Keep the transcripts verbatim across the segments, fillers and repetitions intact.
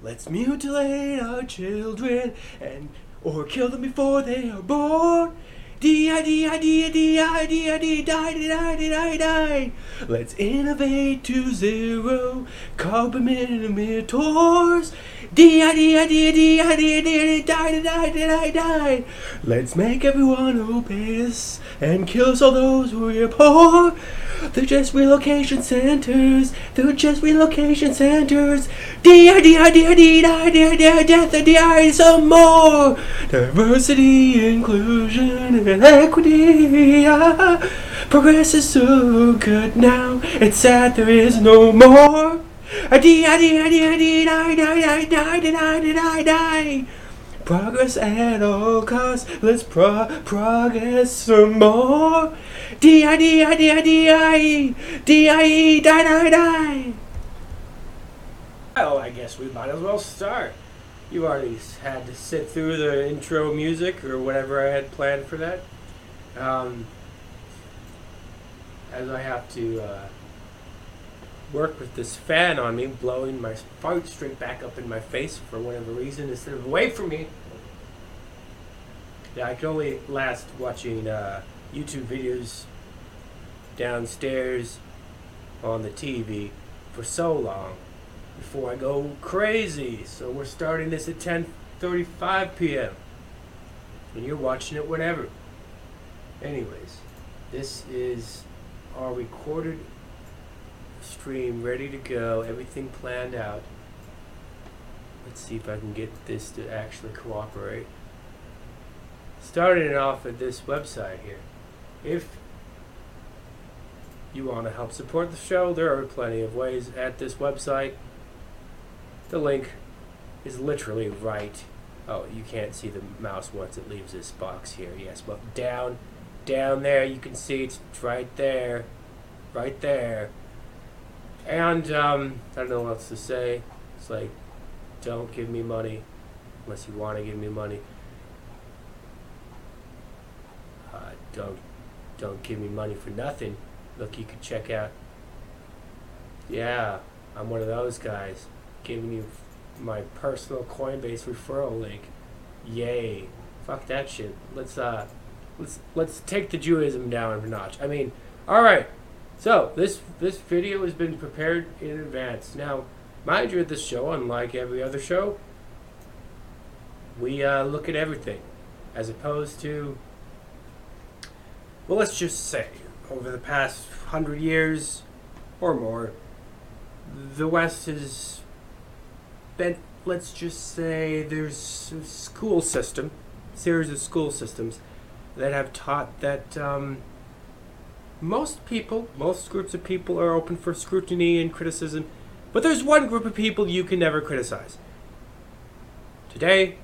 Let's mutilate our children and or kill them before they are born. D I D I D I D I D I D I D I D I D I. Let's innovate to zero carbon emitters. D I D I D I D I D I D I D I D I D I D I. Let's make everyone obey us and kill all those who are poor. They're just relocation centers. They're just relocation centers. D I D I D I D I D I D I D I. Death and D I some more. Diversity, inclusion, and equity. Ah, progress is so good now, it's sad there is no more. I D I D I D I D I D I D I D I D I D I. Progress at all costs, let's pro- progress some more. D I D I D I D I D I D I D I. Well, I guess we might as well start. You already had to sit through the intro music or whatever I had planned for that. Um, as I have to uh, work with this fan on me, blowing my fart straight back up in my face for whatever reason instead of away from me. Yeah, I can only last watching uh, YouTube videos downstairs on the T V for so long before I go crazy. So we're starting this at ten thirty-five p.m. and you're watching it whenever. Anyways, this is our recorded stream, ready to go, everything planned out. Let's see if I can get this to actually cooperate. Starting it off at this website here. If you want to help support the show, there are plenty of ways at this website. The link is literally right. Oh, you can't see the mouse once it leaves this box here. Yes, well, down, down there, you can see it's right there, right there. And um, I don't know what else to say. It's like, don't give me money unless you want to give me money. Uh, don't, don't give me money for nothing. Look, you can check out. Yeah, I'm one of those guys. Giving you my personal Coinbase referral link. Yay. Fuck that shit. Let's uh let's let's take the Judaism down a notch. I mean, alright. So this this video has been prepared in advance. Now, mind you, at this show, unlike every other show, we uh, look at everything. As opposed to, well, let's just say, over the past hundred years or more, the West has been, let's just say, there's a school system, series of school systems that have taught that um, most people, most groups of people are open for scrutiny and criticism, but there's one group of people you can never criticize. Today,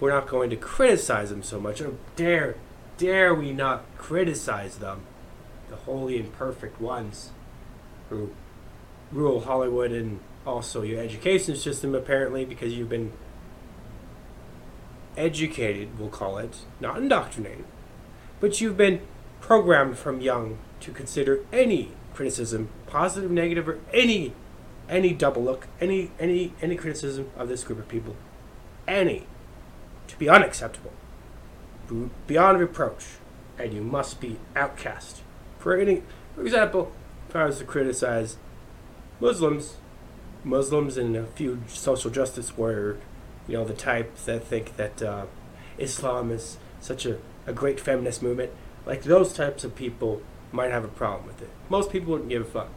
we're not going to criticize them so much. Oh, dare, dare we not criticize them, the holy and perfect ones who rule Hollywood and also your education system, apparently, because you've been educated, we'll call it, not indoctrinated, but you've been programmed from young to consider any criticism, positive, negative, or any any double look, any any any criticism of this group of people, any, to be unacceptable, beyond reproach, and you must be outcast. For any, for example, if I was to criticize Muslims, Muslims and a few social justice warrior, you know, the type that think that uh, Islam is such a, a great feminist movement, like those types of people might have a problem with it. Most people wouldn't give a fuck.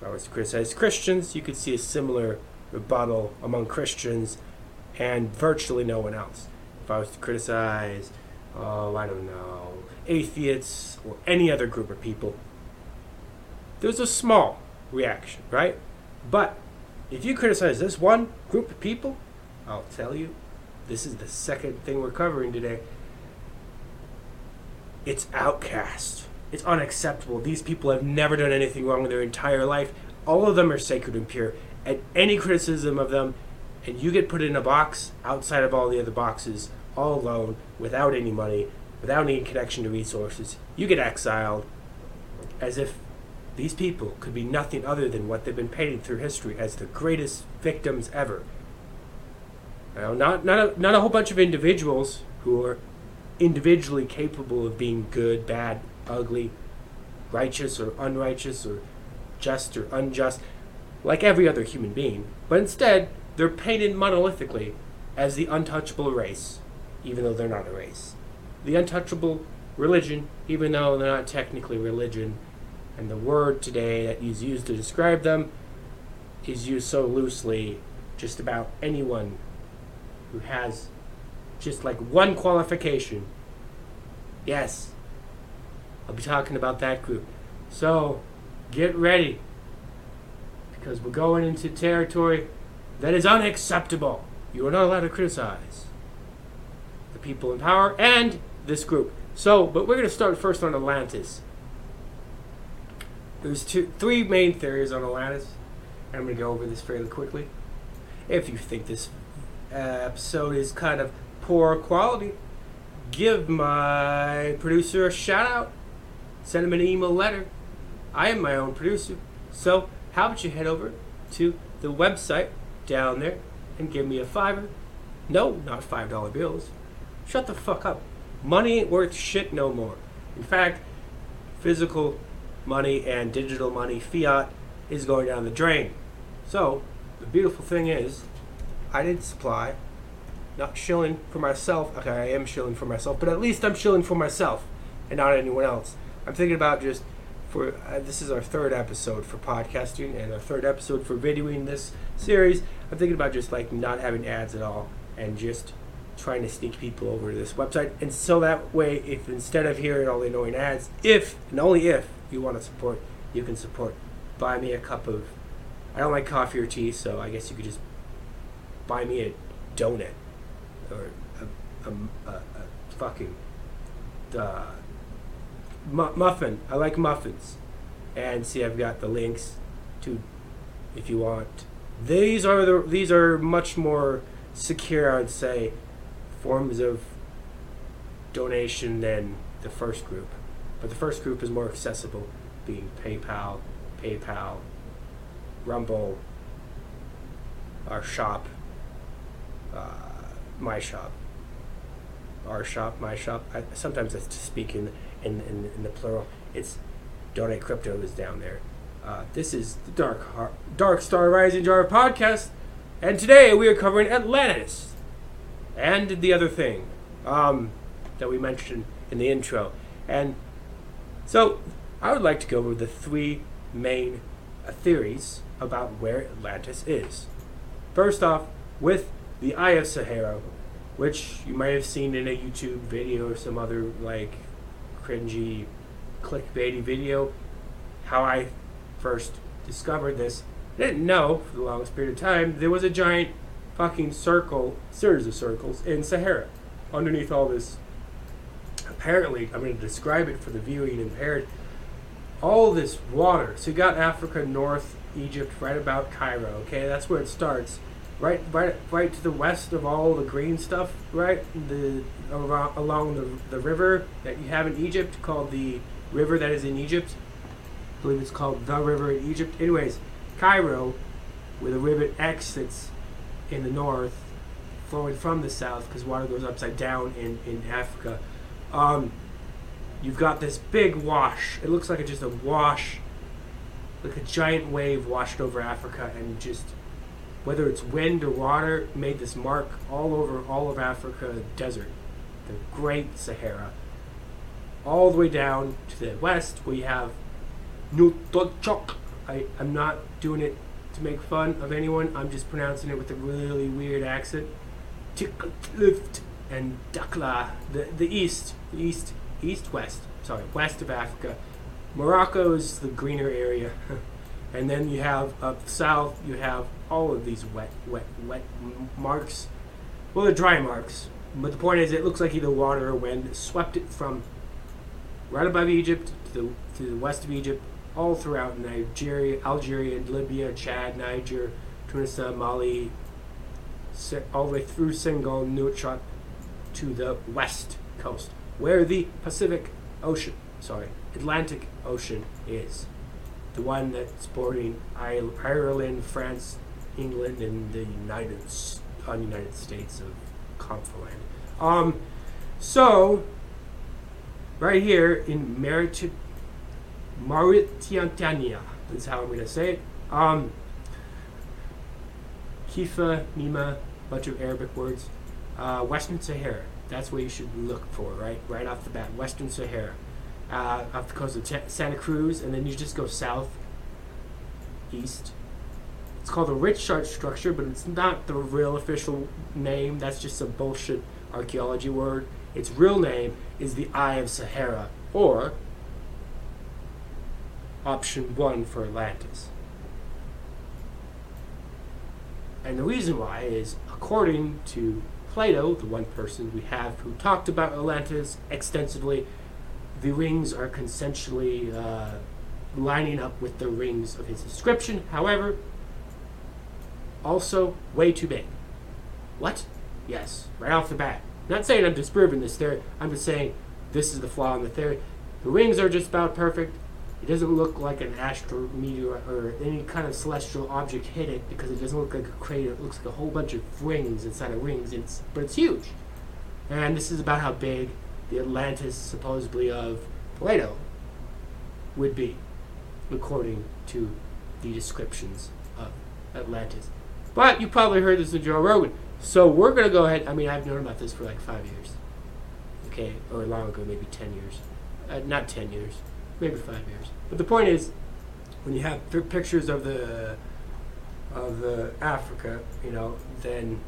If I was to criticize Christians, you could see a similar rebuttal among Christians and virtually no one else. If I was to criticize, oh, I don't know, atheists or any other group of people, there's a small reaction, right? But if you criticize this one group of people, I'll tell you, this is the second thing we're covering today. It's outcast. It's unacceptable. These people have never done anything wrong in their entire life. All of them are sacred and pure. And any criticism of them, and you get put in a box outside of all the other boxes, all alone, without any money, without any connection to resources. You get exiled as if these people could be nothing other than what they've been painted through history as the greatest victims ever. You know, not not a, not a whole bunch of individuals who are individually capable of being good, bad, ugly, righteous or unrighteous, or just or unjust, like every other human being. But instead, they're painted monolithically as the untouchable race, even though they're not a race. The untouchable religion, even though they're not technically religion. And the word today that is used to describe them is used so loosely just about anyone who has just like one qualification. Yes, I'll be talking about that group. So get ready, because we're going into territory that is unacceptable. You are not allowed to criticize the people in power and this group. So, but we're going to start first on Atlantis. There's two, three main theories on Atlantis. I'm going to go over this fairly quickly. If you think this uh, episode is kind of poor quality, give my producer a shout out. Send him an email letter. I am my own producer. So how about you head over to the website down there and give me a fiver. No, not five dollar bills. Shut the fuck up. Money ain't worth shit no more. In fact, physical money and digital money, fiat, is going down the drain. So the beautiful thing is, I did supply, not shilling for myself. Okay, I am shilling for myself, but at least I'm shilling for myself and not anyone else. I'm thinking about just for uh, this is our third episode for podcasting and our third episode for videoing this series. I'm thinking about just like not having ads at all and just trying to sneak people over to this website. And so that way, if instead of hearing all the annoying ads, if and only if you want to support, you can support. Buy me a cup of, I don't like coffee or tea, so I guess you could just buy me a donut or a, a, a, a fucking uh, mu- muffin. I like muffins. And see, I've got the links to, if you want. These are the these are much more secure, I would say, forms of donation than the first group. But the first group is more accessible, being PayPal, PayPal, Rumble, our shop, uh, my shop, our shop, my shop. I, sometimes I speak in, in in in the plural. It's Donate Crypto is down there. Uh, this is the Dark Har- Dark Star Rising Jar podcast, and today we are covering Atlantis and the other thing um, that we mentioned in the intro. And so I would like to go over the three main uh, theories about where Atlantis is. First off, with the Eye of Sahara, which you might have seen in a YouTube video or some other like cringy, clickbaity video. How I first discovered this, I didn't know for the longest period of time there was a giant fucking circle, series of circles in Sahara, underneath all this. Apparently, I'm going to describe it for the viewing impaired, all this water. So you got Africa, North Egypt, right about Cairo, okay? That's where it starts. Right right, right to the west of all the green stuff, right? The around, along the, the river that you have in Egypt, called the river that is in Egypt. I believe it's called the river in Egypt. Anyways, Cairo, where the river exits in the north, flowing from the south, because water goes upside down in, in Africa. Um, you've got this big wash. It looks like it's just a wash, like a giant wave washed over Africa, and just, whether it's wind or water, made this mark all over all of Africa desert, the Great Sahara, all the way down to the west. We have Nutochok. I I'm not doing it to make fun of anyone. I'm just pronouncing it with a really weird accent. Tiklift. And Dakhla, the, the east, east, east-west, sorry, west of Africa. Morocco is the greener area. And then you have up south, you have all of these wet, wet, wet marks. Well, they're dry marks. But the point is, it looks like either water or wind swept it from right above Egypt to the, to the west of Egypt, all throughout Nigeria, Algeria, Libya, Chad, Niger, Tunisia, Mali, all the way through Senegal, Nouakchott, to the west coast, where the Pacific Ocean, sorry, Atlantic Ocean is. The one that's bordering Ireland, France, England, and the United ununited states of Comfoland. Um, so, right here in Merit- Mauritania, that's how I'm going to say it. Um, Kifa, Nima, bunch of Arabic words. Uh, Western Sahara, that's what you should look for, right? Right off the bat, Western Sahara. Uh, off the coast of Ch- Santa Cruz, and then you just go south, east. It's called the Rich Chart Structure, but it's not the real official name. That's just a bullshit archaeology word. Its real name is the Eye of Sahara, or option one for Atlantis. And the reason why is, according to Plato, the one person we have who talked about Atlantis extensively, the rings are consensually uh, lining up with the rings of his description. However, also way too big. What? Yes, right off the bat. I'm not saying I'm disproving this theory. I'm just saying this is the flaw in the theory. The rings are just about perfect. It doesn't look like an astro meteor or any kind of celestial object hit it, because it doesn't look like a crater. It looks like a whole bunch of rings inside of rings. It's but it's huge. And this is about how big the Atlantis, supposedly of Plato, would be, according to the descriptions of Atlantis. But you probably heard this in Joe Rogan, so we're going to go ahead. I mean, I've known about this for like five years, okay, or long ago, maybe ten years. Uh, not ten years, maybe five years. But the point is, when you have p- pictures of the of the Africa, you know, then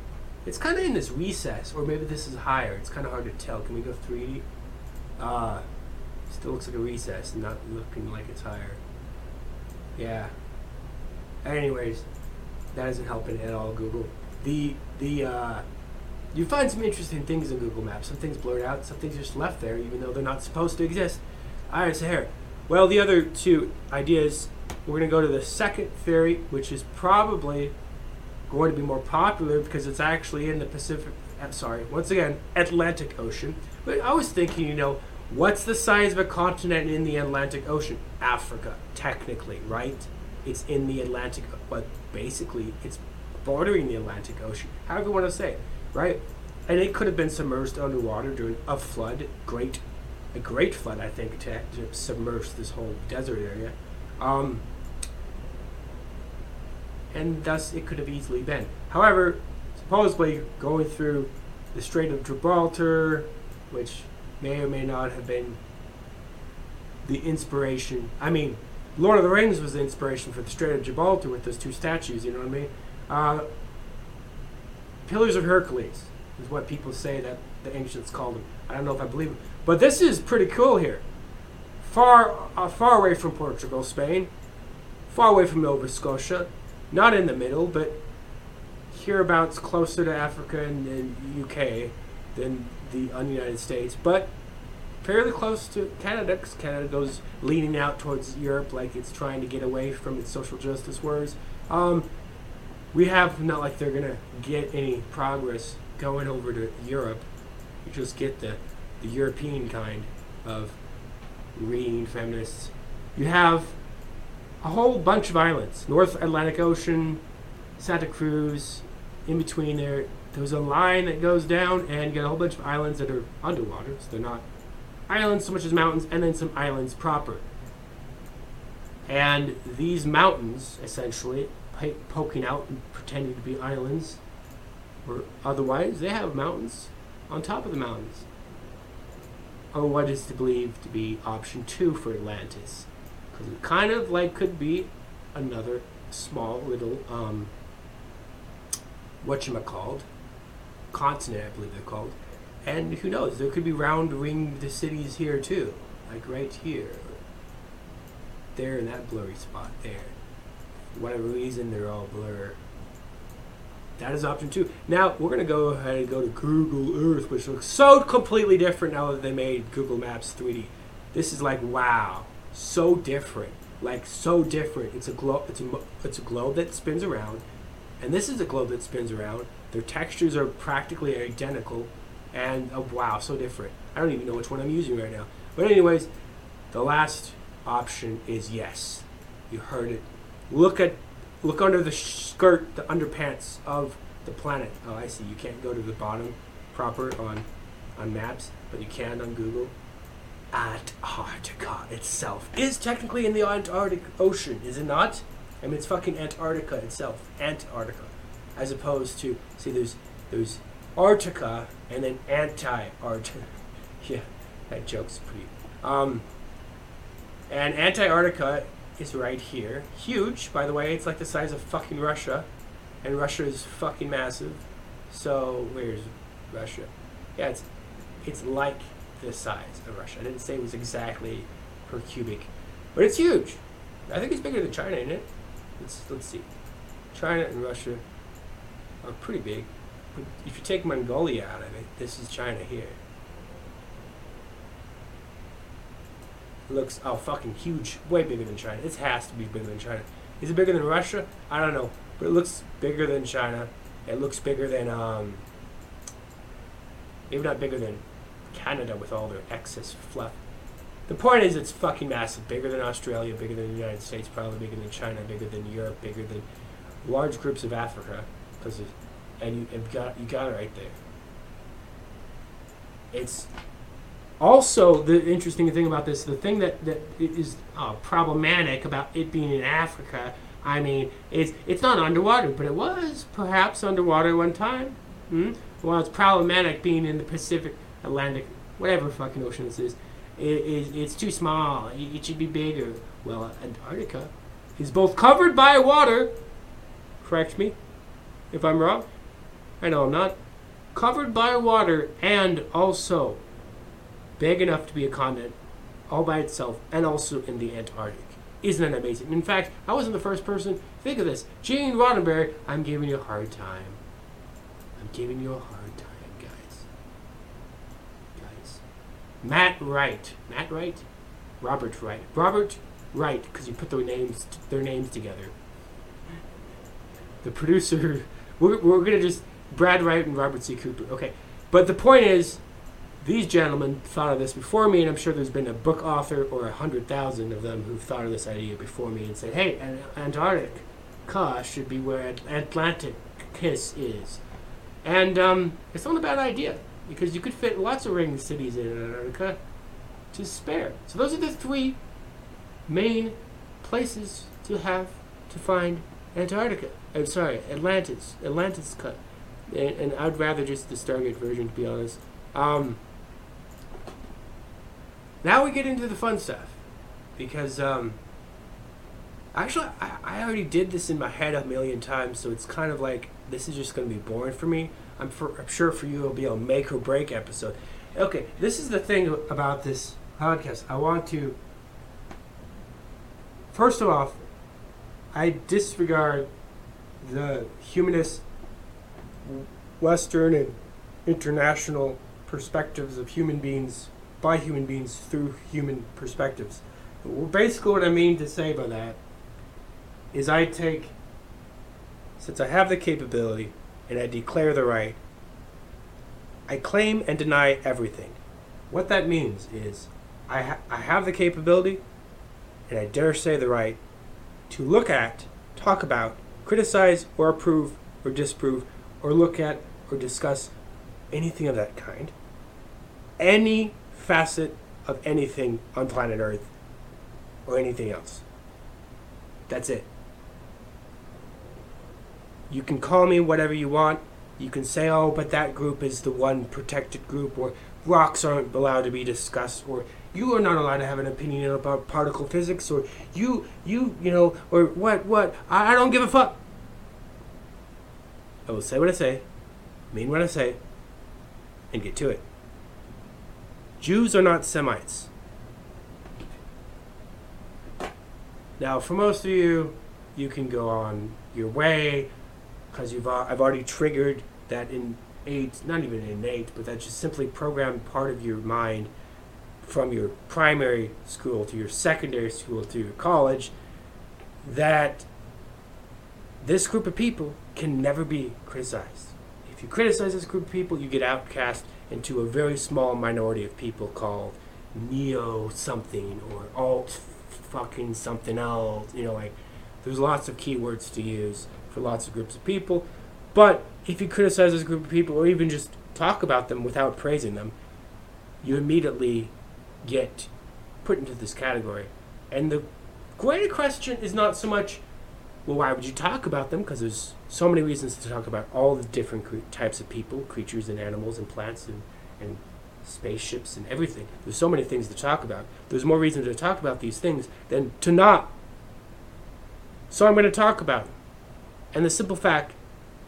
it's kind of in this recess, or maybe this is higher. It's kind of hard to tell. Can we go three D? Uh, still looks like a recess, not looking like it's higher. Yeah. Anyways, that isn't helping at all, Google. The, the, uh, you find some interesting things in Google Maps. Some things blurred out, some things just left there, even though they're not supposed to exist. All right, Sahara. Well, the other two ideas, we're going to go to the second theory, which is probably going to be more popular because it's actually in the Pacific, I'm sorry, once again, Atlantic Ocean. But I was thinking, you know, what's the size of a continent in the Atlantic Ocean? Africa, technically, right? It's in the Atlantic, but basically it's bordering the Atlantic Ocean, however you want to say it, right? And it could have been submerged underwater during a flood, great, a great flood, I think, to, to submerge this whole desert area. Um, and thus it could have easily been. However, supposedly going through the Strait of Gibraltar, which may or may not have been the inspiration. I mean, Lord of the Rings was the inspiration for the Strait of Gibraltar with those two statues, you know what I mean? Uh, Pillars of Hercules is what people say that the ancients called them. I don't know if I believe it. But this is pretty cool here. Far, uh, far away from Portugal, Spain, far away from Nova Scotia, not in the middle, but hereabouts closer to Africa and, and U K than the ununited states, but fairly close to Canada, because Canada goes leaning out towards Europe like it's trying to get away from its social justice worries. Um, we have, not like they're going to get any progress going over to Europe. You just get the, the European kind of green feminists. You have a whole bunch of islands. North Atlantic Ocean, Santa Cruz, in between there, there's a line that goes down, and you got a whole bunch of islands that are underwater, so they're not islands so much as mountains, and then some islands proper. And these mountains, essentially, poking out and pretending to be islands, or otherwise, they have mountains on top of the mountains. Or what is believed to be option two for Atlantis. It kind of like could be another small little um, whatchamacalled continent, I believe they're called. And who knows, there could be round ringed cities here too, like right here, there in that blurry spot there. For whatever reason, they're all blur. That is option two. Now we're gonna go ahead and go to Google Earth, which looks so completely different now that they made Google Maps three D. This is like, wow. So different, like so different. It's a globe. It's a it's a globe that spins around, and this is a globe that spins around. Their textures are practically identical, and oh, wow, so different. I don't even know which one I'm using right now. But anyways, the last option is yes. You heard it. Look at look under the skirt, the underpants of the planet. Oh, I see. You can't go to the bottom proper on on maps, but you can on Google. Antarctica itself is technically in the Antarctic Ocean, is it not? I mean, it's fucking Antarctica itself. Antarctica. As opposed to, see, there's, there's Arctica and then Anti-Arctica. Yeah, that joke's pretty... Um, and Anti-Arctica is right here. Huge, by the way. It's like the size of fucking Russia. And Russia is fucking massive. So, where's Russia? Yeah, it's it's like... the size of Russia. I didn't say it was exactly per cubic, but it's huge. I think it's bigger than China, isn't it? Let's let's see. China and Russia are pretty big. But if you take Mongolia out of it, this is China here. Looks oh fucking huge, way bigger than China. This has to be bigger than China. Is it bigger than Russia? I don't know, but it looks bigger than China. It looks bigger than um, maybe not bigger than Canada with all their excess fluff. The point is, it's fucking massive. Bigger than Australia, bigger than the United States, probably bigger than China, bigger than Europe, bigger than large groups of Africa. Because and you and got you got it right there. It's also the interesting thing about this. The thing that that is uh, problematic about it being in Africa. I mean, it's it's not underwater, but it was perhaps underwater one time. Hmm? Well, it's problematic being in the Pacific. Atlantic, whatever fucking ocean this is, it, it, it's too small. It, it should be bigger. Well, Antarctica is both covered by water. Correct me if I'm wrong. I know I'm not. Covered by water and also big enough to be a continent all by itself and also in the Antarctic. Isn't that amazing? In fact, I wasn't the first person. Think of this. Gene Roddenberry, I'm giving you a hard time. I'm giving you a hard time. Matt Wright, Matt Wright, Robert Wright, Robert Wright, because you put their names their names together. The producer, we're we're gonna just Brad Wright and Robert C. Cooper, okay. But the point is, these gentlemen thought of this before me, and I'm sure there's been a book author or a hundred thousand of them who thought of this idea before me and said, "Hey, Antarctica should be where Atlanticus is," and um, it's not a bad idea. Because you could fit lots of ring cities in Antarctica to spare. So those are the three main places to have to find Antarctica. I'm sorry, Atlantis. Atlantis cut. And, and I'd rather just the Stargate version, to be honest. Um, now we get into the fun stuff. Because, um... Actually, I, I already did this in my head a million times, so it's kind of like, this is just going to be boring for me. I'm, for, I'm sure for you it'll be a make or break episode. Okay, this is the thing about this podcast. I want to... First of all, I disregard the humanist Western and international perspectives of human beings by human beings through human perspectives. Basically what I mean to say by that is I take... Since I have the capability... and I declare the right, I claim and deny everything. What that means is I, ha- I have the capability, and I dare say the right, to look at, talk about, criticize, or approve, or disprove, or look at, or discuss anything of that kind. Any facet of anything on planet Earth, or anything else. That's it. You can call me whatever you want. You can say, oh, but that group is the one protected group, or rocks aren't allowed to be discussed, or you are not allowed to have an opinion about particle physics, or you, you, you know, or what, what, I, I don't give a fuck. I will say what I say, mean what I say, and get to it. Jews are not Semites. Now, for most of you, you can go on your way, because you've uh, I've already triggered that innate, not even innate, but that's just simply programmed part of your mind from your primary school to your secondary school to your college, that this group of people can never be criticized. If you criticize this group of people, you get outcast into a very small minority of people called neo-something or alt-fucking-something else, you know, like, there's lots of keywords to use for lots of groups of people. But if you criticize this group of people, or even just talk about them without praising them, you immediately get put into this category. And the greater question is not so much, well, why would you talk about them? Because there's so many reasons to talk about all the different cre- types of people, creatures and animals and plants and, and spaceships and everything. There's so many things to talk about. There's more reason to talk about these things than to not. So I'm going to talk about them. And the simple fact,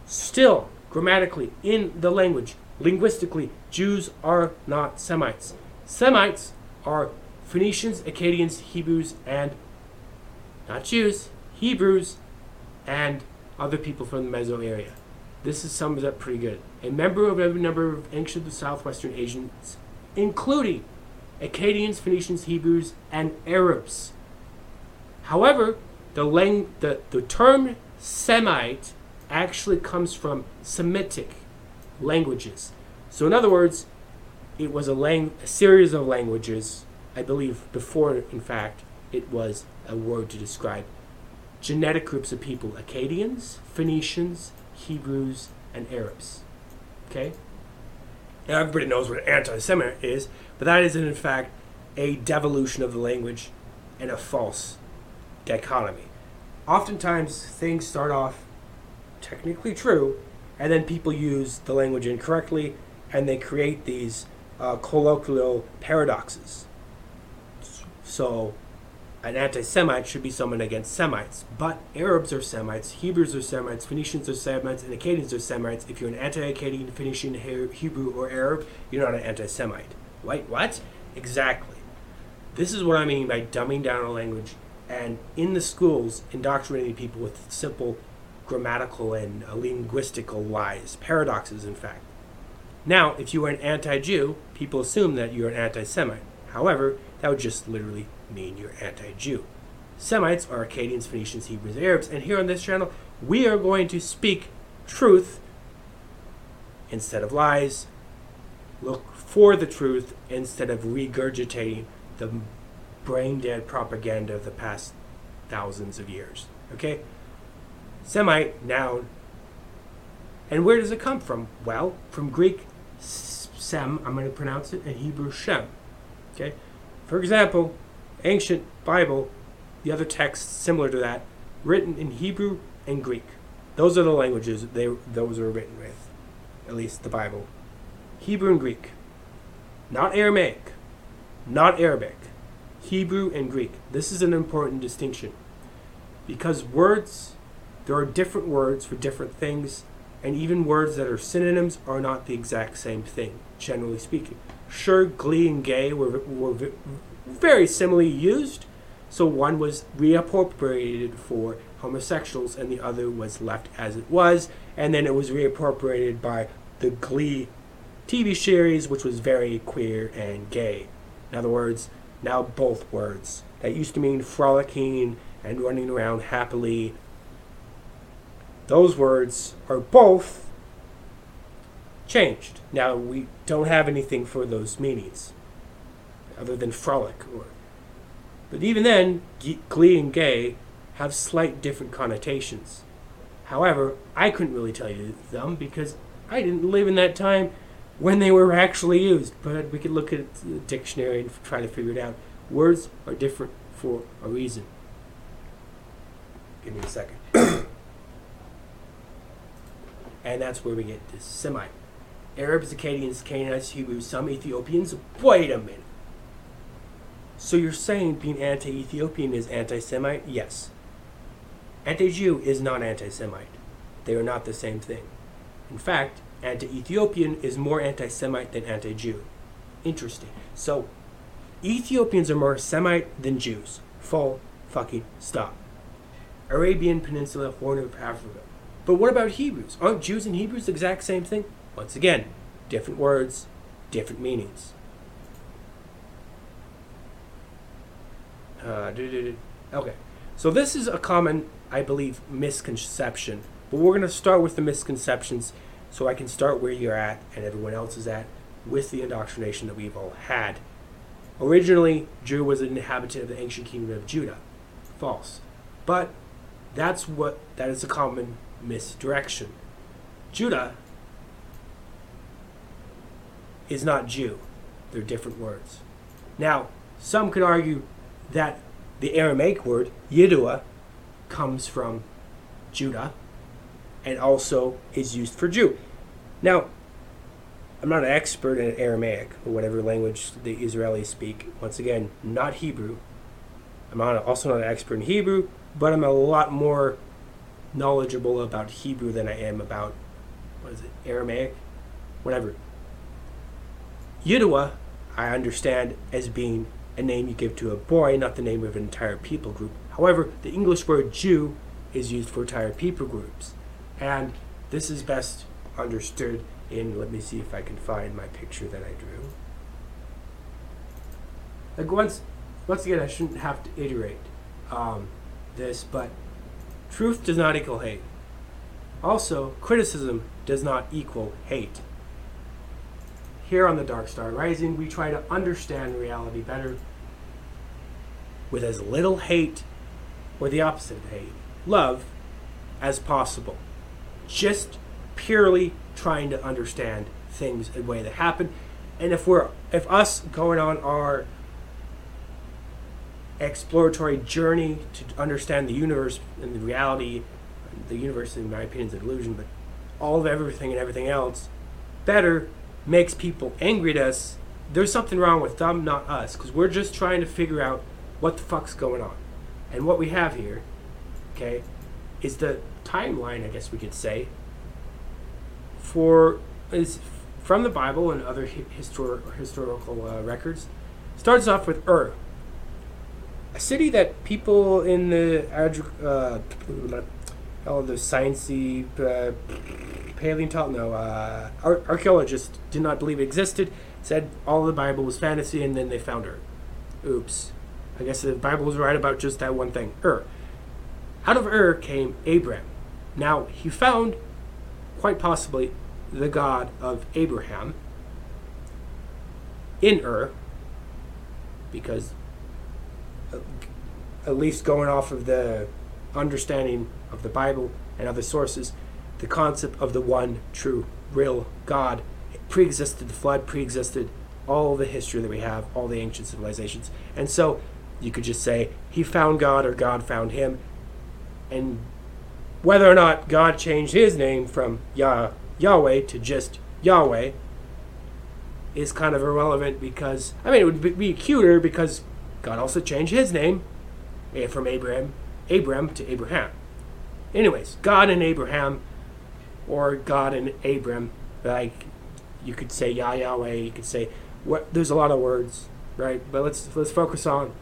still, grammatically, in the language, linguistically, Jews are not Semites. Semites are Phoenicians, Akkadians, Hebrews, and, not Jews, Hebrews, and other people from the Meso area. This is sums up pretty good. A member of every number of ancient Southwestern Asians, including Akkadians, Phoenicians, Hebrews, and Arabs. However, the, lang- the, the term Semite actually comes from Semitic languages. So in other words, it was a, lang- a series of languages, I believe before, in fact, it was a word to describe genetic groups of people, Akkadians, Phoenicians, Hebrews, and Arabs. Okay? Now, everybody knows what anti-Semite is, but that is, in fact, a devolution of the language and a false dichotomy. Oftentimes, things start off technically true, and then people use the language incorrectly, and they create these uh, colloquial paradoxes. So, an anti-Semite should be someone against Semites. But Arabs are Semites, Hebrews are Semites, Phoenicians are Semites, and Akkadians are Semites. If you're an anti-Akkadian, Phoenician, Hebrew, or Arab, you're not an anti-Semite. Wait, what? Exactly. This is what I mean by dumbing down a language and, in the schools, indoctrinating people with simple grammatical and uh, linguistical lies. Paradoxes, in fact. Now, if you are an anti-Jew, people assume that you're an anti-Semite. However, that would just literally mean you're anti-Jew. Semites are Akkadians, Phoenicians, Hebrews, Arabs, and here on this channel, we are going to speak truth instead of lies, look for the truth instead of regurgitating the brain-dead propaganda of the past thousands of years. Okay? Semite, noun. And where does it come from? Well, from Greek sem, I'm going to pronounce it, and Hebrew shem. Okay? For example, ancient Bible, the other texts similar to that, written in Hebrew and Greek. Those are the languages they those are written with, at least the Bible. Hebrew and Greek. Not Aramaic. Not Arabic. Hebrew and Greek. This is an important distinction. Because words, there are different words for different things, and even words that are synonyms are not the exact same thing, generally speaking. Sure, glee and gay were, were very similarly used, so one was reappropriated for homosexuals and the other was left as it was, and then it was reappropriated by the Glee T V series, which was very queer and gay. In other words, now both words that used to mean frolicking and running around happily, those words are both changed. Now we don't have anything for those meanings other than frolic. Or, but even then, glee and gay have slight different connotations. However, I couldn't really tell you them because I didn't live in that time when they were actually used. But we could look at the dictionary and try to figure it out. Words are different for a reason. Give me a second. And that's where we get this Semite. Arabs, Akkadians, Canaanites, Hebrews, some Ethiopians. Wait a minute. So you're saying being anti-Ethiopian is anti-Semite? Yes. Anti-Jew is not anti-Semite. They are not the same thing. In fact, anti-Ethiopian is more anti-Semite than anti-Jew. Interesting. So, Ethiopians are more Semite than Jews. Full fucking stop. Arabian Peninsula, Horn of Africa. But what about Hebrews? Aren't Jews and Hebrews the exact same thing? Once again, different words, different meanings. Uh, okay, so this is a common, I believe, misconception. But we're going to start with the misconceptions so I can start where you're at and everyone else is at with the indoctrination that we've all had. Originally, Jew was an inhabitant of the ancient kingdom of Judah. False. But that's what, that is a common misdirection. Judah is not Jew. They're different words. Now, some could argue that the Aramaic word, Yidua, comes from Judah and also is used for Jew. Now, I'm not an expert in Aramaic or whatever language the Israelis speak. Once again, not Hebrew. I'm not, also not an expert in Hebrew, but I'm a lot more knowledgeable about Hebrew than I am about, what is it, Aramaic? Whatever. Yidua, I understand as being a name you give to a boy, not the name of an entire people group. However, the English word Jew is used for entire people groups. And this is best understood in, let me see if I can find my picture that I drew. Like once, once again, I shouldn't have to iterate um, this, but truth does not equal hate. Also, criticism does not equal hate. Here on the Dark Star Rising, we try to understand reality better with as little hate, or the opposite of hate, love, as possible. Just purely trying to understand things the way they happen. And if we're if us going on our exploratory journey to understand the universe and the reality, the universe in my opinion is an illusion, but all of everything and everything else better makes people angry at us, there's something wrong with them, not us, because we're just trying to figure out what the fuck's going on. And what we have here, okay, is the timeline, I guess we could say, for is from the Bible and other histor- historical uh, records. Starts off with Ur, a city that people in the uh, all the sciencey uh, paleontol no uh, ar- archaeologists did not believe it existed. Said all the Bible was fantasy, and then they found Ur. Oops, I guess the Bible was right about just that one thing. Ur. Out of Ur came Abram. Now he found, quite possibly, the God of Abraham in Ur, because at least going off of the understanding of the Bible and other sources, the concept of the one true, real God pre-existed the flood, pre-existed all the history that we have, all the ancient civilizations. And so you could just say he found God or God found him, and whether or not God changed his name from Yah, Yahweh to just Yahweh is kind of irrelevant because, I mean, it would be cuter because God also changed his name from Abraham, Abram to Abraham. Anyways, God and Abraham, or God and Abram, like you could say Yah, Yahweh, you could say, what, there's a lot of words, right? But let's let's focus on,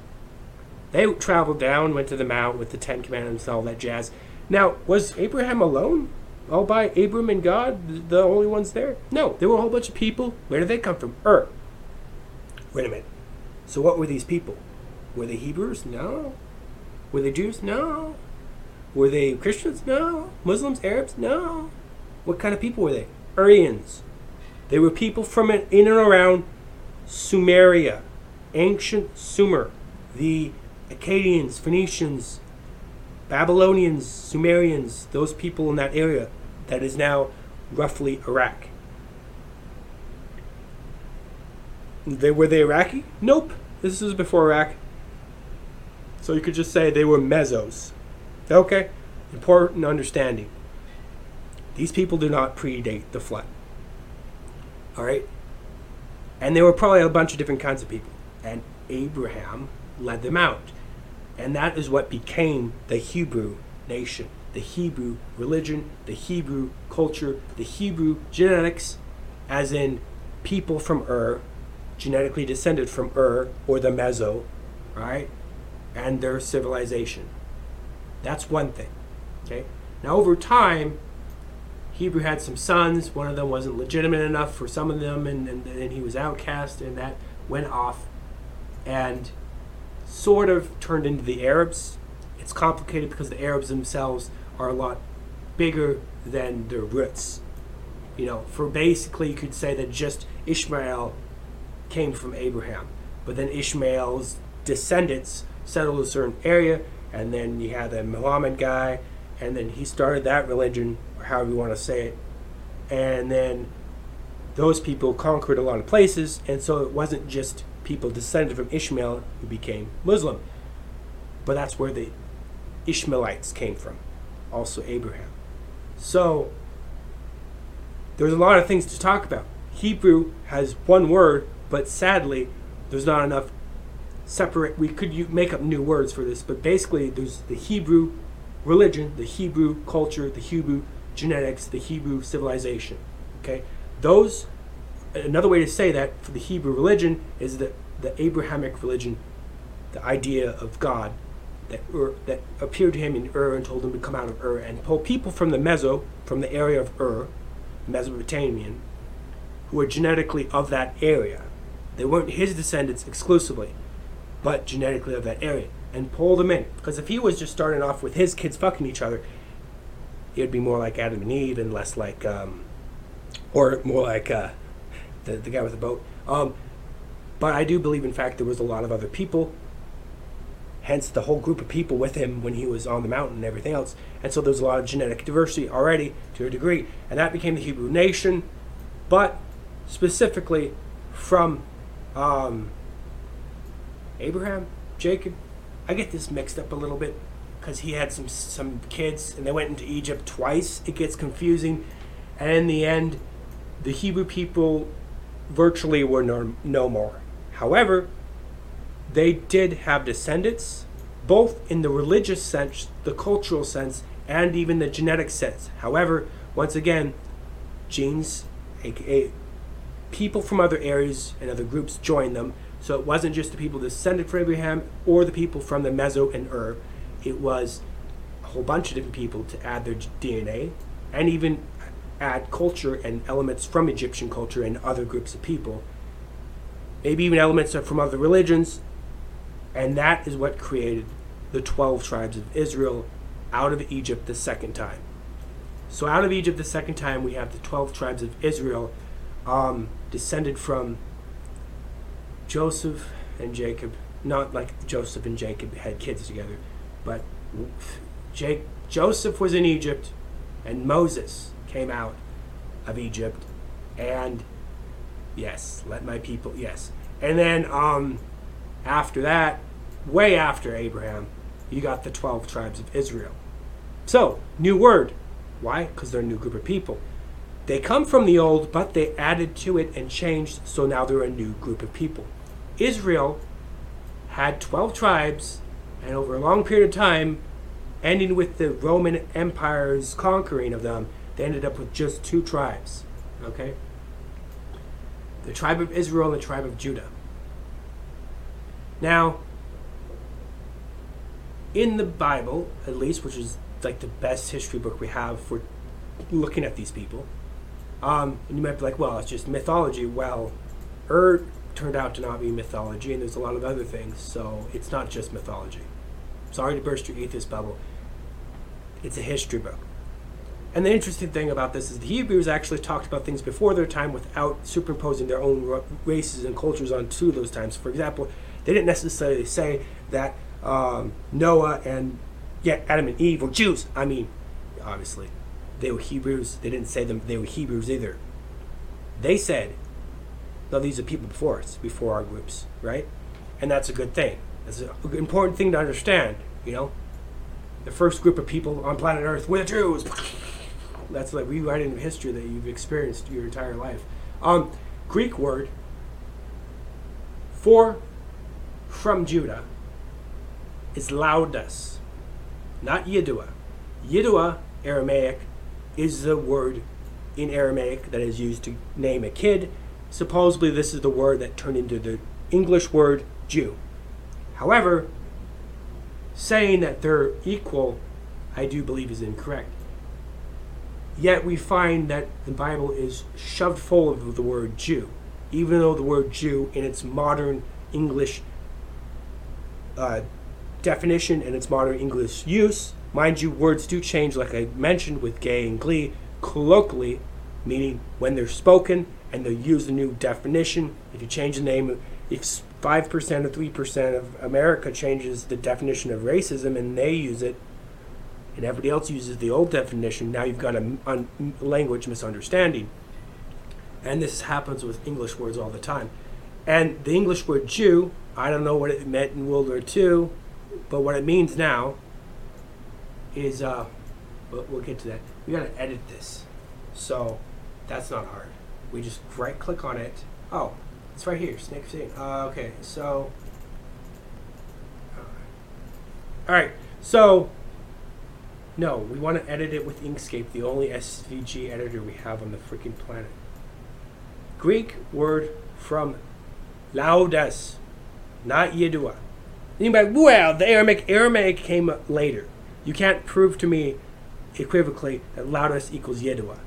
they traveled down, went to the mount with the Ten Commandments and all that jazz. Now, was Abraham alone? All by Abram and God, the only ones there? No, there were a whole bunch of people. Where did they come from? Ur. Wait a minute. So what were these people? Were they Hebrews? No. Were they Jews? No. Were they Christians? No. Muslims? Arabs? No. What kind of people were they? Urians. They were people from an, in and around Sumeria, ancient Sumer, the Akkadians, Phoenicians, Babylonians, Sumerians, those people in that area that is now roughly Iraq. They, were they Iraqi? Nope. This was before Iraq. So you could just say they were Mesos. Okay? Important understanding. These people do not predate the flood. Alright? And there were probably a bunch of different kinds of people. And Abraham led them out. And that is what became the Hebrew nation, the Hebrew religion, the Hebrew culture, the Hebrew genetics, as in people from Ur, genetically descended from Ur, or the Meso, right? And their civilization. That's one thing, okay? Now, over time, Hebrew had some sons. One of them wasn't legitimate enough for some of them, and then he was outcast, and that went off, and sort of turned into the Arabs. It's complicated because the Arabs themselves are a lot bigger than their roots. You know, for basically you could say that just Ishmael came from Abraham, but then Ishmael's descendants settled a certain area, and then you had the Muhammad guy, and then he started that religion, or however you want to say it, and then those people conquered a lot of places, and so it wasn't just people descended from Ishmael who became Muslim, but that's where the Ishmaelites came from, also Abraham. So there's a lot of things to talk about. Hebrew has one word, but sadly there's not enough separate. We could make up new words for this, but basically there's the Hebrew religion, the Hebrew culture, the Hebrew genetics, the Hebrew civilization. Okay, those. Another way to say that for the Hebrew religion is that the Abrahamic religion, the idea of God that Ur, that appeared to him in Ur and told him to come out of Ur and pull people from the Meso, from the area of Ur, Mesopotamian, who were genetically of that area. They weren't his descendants exclusively, but genetically of that area, and pull them in. Because if he was just starting off with his kids fucking each other, it would be more like Adam and Eve and less like, um, or more like, uh, The, the guy with the boat. Um, but I do believe, in fact, there was a lot of other people, hence the whole group of people with him when he was on the mountain and everything else. And so there was a lot of genetic diversity already to a degree. And that became the Hebrew nation, but specifically from um, Abraham, Jacob. I get this mixed up a little bit because he had some, some kids and they went into Egypt twice. It gets confusing. And in the end, the Hebrew people virtually were no, no more. However, they did have descendants, both in the religious sense, the cultural sense, and even the genetic sense. However, once again, genes, aka people from other areas and other groups joined them. So it wasn't just the people descended from Abraham or the people from the Meso and Ur. It was a whole bunch of different people to add their D N A and even add culture and elements from Egyptian culture and other groups of people, maybe even elements from other religions, and that is what created the twelve tribes of Israel out of Egypt the second time. So out of Egypt the second time, we have the twelve tribes of Israel, um, descended from Joseph and Jacob. Not like Joseph and Jacob had kids together, but Jake, Joseph was in Egypt, and Moses came out of Egypt, and yes, let my people, yes. And then um, after that, way after Abraham, you got the twelve tribes of Israel. So, new word. Why? Because they're a new group of people. They come from the old, but they added to it and changed, so now they're a new group of people. Israel had twelve tribes, and over a long period of time, ending with the Roman Empire's conquering of them, they ended up with just two tribes, okay? The tribe of Israel and the tribe of Judah. Now, in the Bible, at least, which is like the best history book we have for looking at these people, um, and you might be like, well, it's just mythology. Well, Ur turned out to not be mythology, and there's a lot of other things, so it's not just mythology. Sorry to burst your atheist bubble. It's a history book. And the interesting thing about this is the Hebrews actually talked about things before their time without superimposing their own races and cultures onto those times. For example, they didn't necessarily say that um, Noah and yeah, Adam and Eve were Jews. I mean, obviously, they were Hebrews. They didn't say them they were Hebrews either. They said, no, these are people before us, before our groups, right? And that's a good thing. That's an important thing to understand, you know? The first group of people on planet Earth were the Jews. That's like rewriting the history that you've experienced your entire life. Um, Greek word for from Judah is laudas, not Yidua. Yidua, Aramaic, is the word in Aramaic that is used to name a kid. Supposedly this is the word that turned into the English word Jew. However, saying that they're equal, I do believe is incorrect. Yet we find that the Bible is shoved full of the word Jew, even though the word Jew in its modern English uh, definition and its modern English use, mind you, words do change, like I mentioned with gay and glee, colloquially, meaning when they're spoken and they use the new definition. If you change the name, if five percent or three percent of America changes the definition of racism and they use it, and everybody else uses the old definition, now you've got a, a language misunderstanding. And this happens with English words all the time. And the English word Jew, I don't know what it meant in World War Two, but what it means now is, uh, we'll, we'll get to that. We gotta edit this. So that's not hard. We just right click on it. Oh, it's right here, snake scene. Uh, okay, so, all right, so, no, we wanna edit it with Inkscape, the only S V G editor we have on the freaking planet. Greek word from Laudas, not Yidua. Anybody, well, the Aramaic, Aramaic came later. You can't prove to me equivocally that Laudas equals Yidua.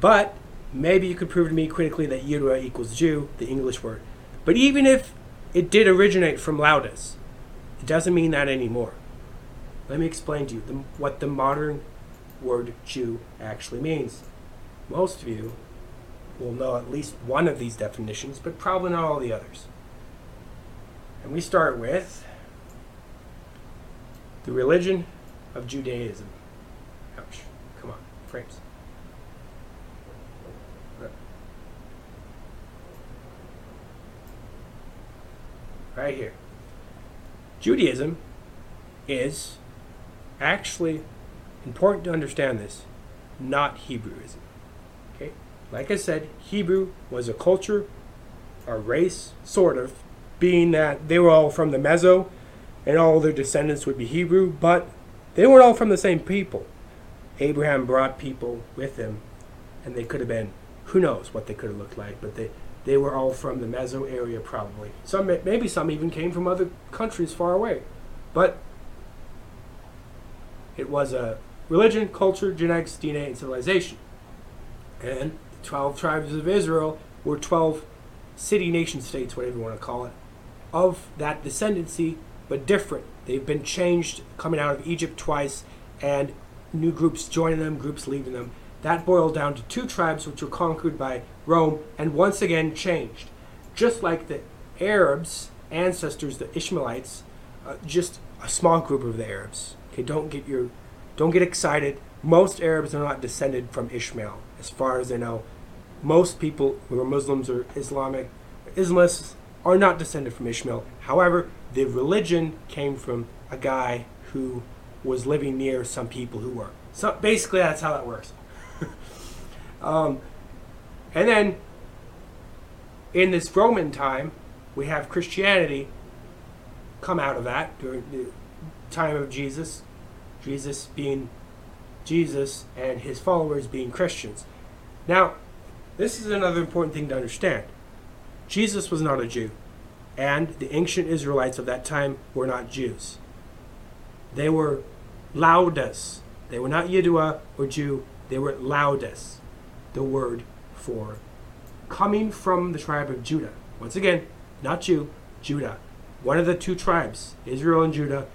But maybe you could prove to me critically that Yidua equals Jew, the English word. But even if it did originate from Laudas, it doesn't mean that anymore. Let me explain to you the, what the modern word Jew actually means. Most of you will know at least one of these definitions, but probably not all the others. And we start with the religion of Judaism. Ouch. Come on. Frames. Right here. Judaism is actually, important to understand this, not Hebrewism. Okay? Like I said, Hebrew was a culture, a race, sort of, being that they were all from the Meso, and all their descendants would be Hebrew, but they weren't all from the same people. Abraham brought people with him, and they could have been, who knows what they could have looked like, but they, they were all from the Meso area probably. Some, maybe some even came from other countries far away, but it was a religion, culture, genetics, D N A, and civilization. And the twelve tribes of Israel were twelve city nation states, whatever you want to call it, of that descendancy, but different. They've been changed coming out of Egypt twice, and new groups joining them, groups leaving them. That boiled down to two tribes which were conquered by Rome and once again changed. Just like the Arabs' ancestors, the Ishmaelites, uh, just a small group of the Arabs. Okay, don't get your, don't get excited. Most Arabs are not descended from Ishmael, as far as I know. Most people who are Muslims or Islamic, Islamists are not descended from Ishmael. However, the religion came from a guy who was living near some people who were. So basically, that's how that works. um, and then, in this Roman time, we have Christianity come out of that during the time of Jesus, Jesus being Jesus and his followers being Christians. Now, this is another important thing to understand. Jesus was not a Jew, and the ancient Israelites of that time were not Jews. They were Laudas. They were not Yidua or Jew. They were Laudas, the word for coming from the tribe of Judah. Once again, not Jew, Judah. One of the two tribes, Israel and Judah.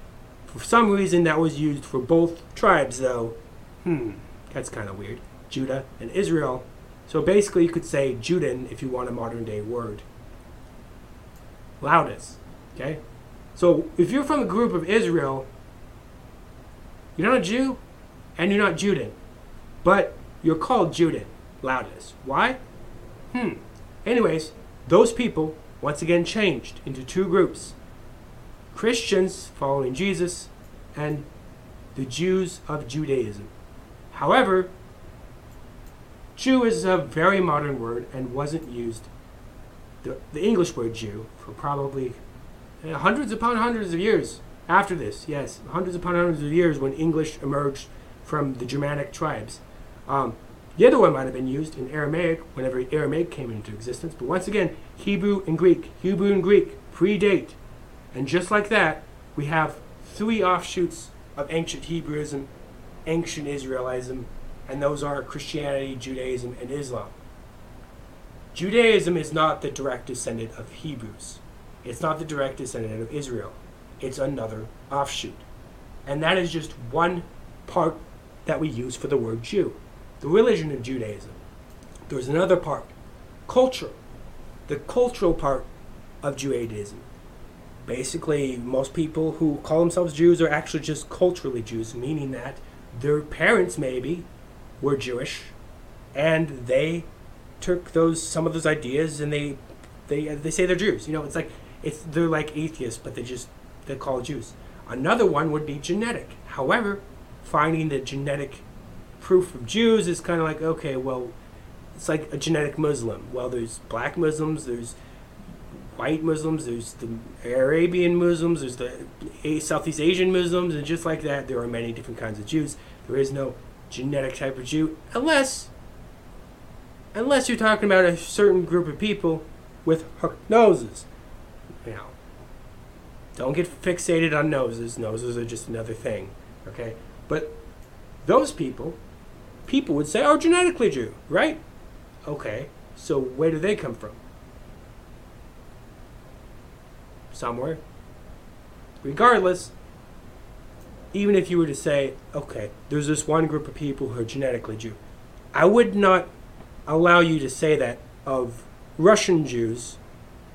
For some reason, that was used for both tribes, though. Hmm, that's kind of weird. Judah and Israel. So basically, you could say Judan if you want a modern-day word. Laudas, okay? So if you're from the group of Israel, you're not a Jew, and you're not Judan, but you're called Judan, Laudas. Why? Hmm. Anyways, those people once again changed into two groups. Christians following Jesus and the Jews of Judaism. However, Jew is a very modern word and wasn't used, the, the English word Jew, for probably uh, hundreds upon hundreds of years after this. Yes, hundreds upon hundreds of years when English emerged from the Germanic tribes. Um, Yidua might have been used in Aramaic whenever Aramaic came into existence, but once again, Hebrew and Greek, Hebrew and Greek predate. And just like that, we have three offshoots of ancient Hebrewism, ancient Israelism, and those are Christianity, Judaism, and Islam. Judaism is not the direct descendant of Hebrews. It's not the direct descendant of Israel. It's another offshoot. And that is just one part that we use for the word Jew, the religion of Judaism. There's another part, culture, the cultural part of Judaism. basically most people who call themselves Jews are actually just culturally Jews, meaning that their parents maybe were Jewish, and they took those some of those ideas and they they they say they're Jews. You know, it's like it's they're like atheists, but they just they call it Jews. Another one would be genetic. However, finding the genetic proof of Jews is kind of like, okay, well, it's like a genetic Muslim. Well, there's black Muslims, there's white Muslims, there's the Arabian Muslims, there's the Southeast Asian Muslims, and just like that, there are many different kinds of Jews. There is no genetic type of Jew, unless, unless you're talking about a certain group of people with hooked noses. Now, don't get fixated on noses. Noses are just another thing, okay? But those people, people would say, oh, genetically Jew, right? Okay, so where do they come from? Somewhere. Regardless, even if you were to say, okay, there's this one group of people who are genetically Jew, I would not allow you to say that of Russian Jews,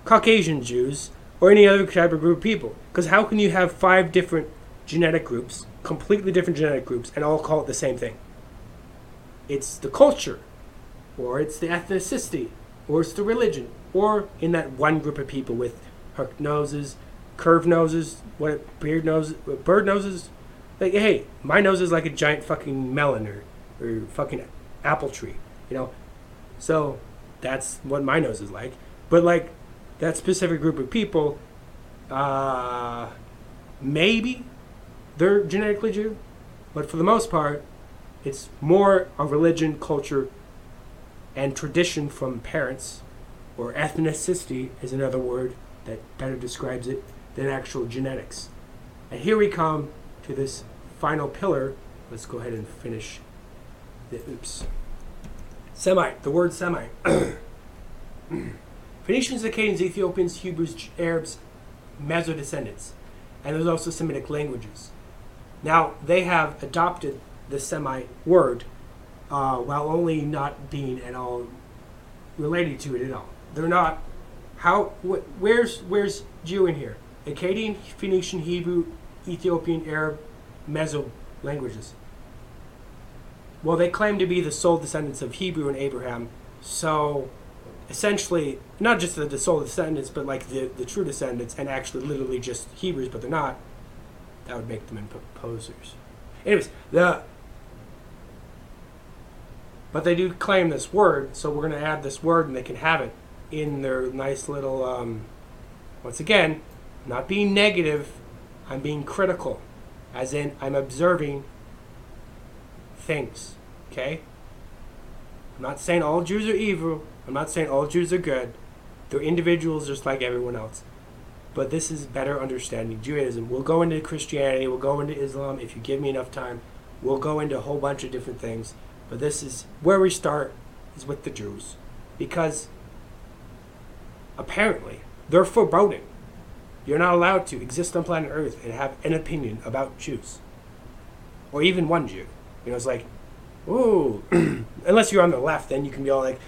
Caucasian Jews, or any other type of group of people. Because how can you have five different genetic groups, completely different genetic groups, and all call it the same thing? It's the culture, or it's the ethnicity, or it's the religion, or in that one group of people with hooked noses, curved noses, what beard noses, bird noses. Like, hey, my nose is like a giant fucking melon or, or fucking apple tree, you know? So that's what my nose is like. But like that specific group of people, uh, maybe they're genetically Jew, but for the most part, it's more a religion, culture, and tradition from parents, or ethnicity is another word that better describes it than actual genetics. And here we come to this final pillar. Let's go ahead and finish the oops. Semite, the word Semite. Phoenicians, Akkadians, Ethiopians, Hebrews, Arabs, Mesodescendants. And there's also Semitic languages. Now, they have adopted the Semite word, uh, while only not being at all related to it at all. They're not. How? Wh- where's where's Jew in here? Akkadian, Phoenician, Hebrew, Ethiopian, Arab, Meso languages. Well, they claim to be the sole descendants of Hebrew and Abraham, so essentially, not just the, the sole descendants, but like the, the true descendants, and actually literally just Hebrews, but they're not. That would make them imposters. Anyways, the but they do claim this word, so we're going to add this word, and they can have it in their nice little, um, once again, not being negative, I'm being critical, as in I'm observing things, okay? I'm not saying all Jews are evil, I'm not saying all Jews are good, they're individuals just like everyone else, but this is better understanding Judaism. We'll go into Christianity, we'll go into Islam, if you give me enough time, we'll go into a whole bunch of different things, but this is where we start, is with the Jews, because apparently, they're foreboding. You're not allowed to exist on planet Earth and have an opinion about Jews. Or even one Jew. You know, it's like, ooh. Unless you're on the left, then you can be all like,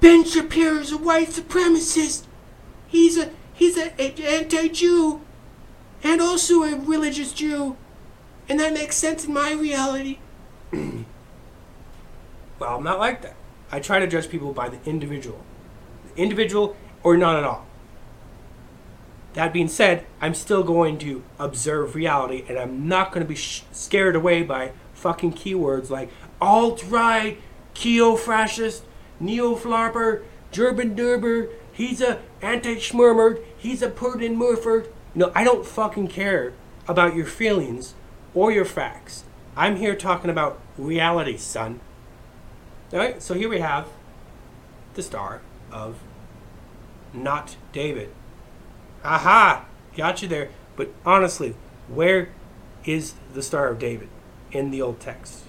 Ben Shapiro is a white supremacist. He's a he's an anti-Jew. And also a religious Jew. And that makes sense in my reality. Well, I'm not like that. I try to judge people by the individual. individual or not at all. That being said, I'm still going to observe reality, and I'm not going to be sh- scared away by fucking keywords like alt-right, keo-fascist, neo-flopper, Gerben-Durber, he's a anti-schmurmerd, he's a Putin-Murford. No, I don't fucking care about your feelings or your facts. I'm here talking about reality, son. Alright, so here we have the star of not David. Aha! Got you there. But honestly, where is the Star of David in the old text?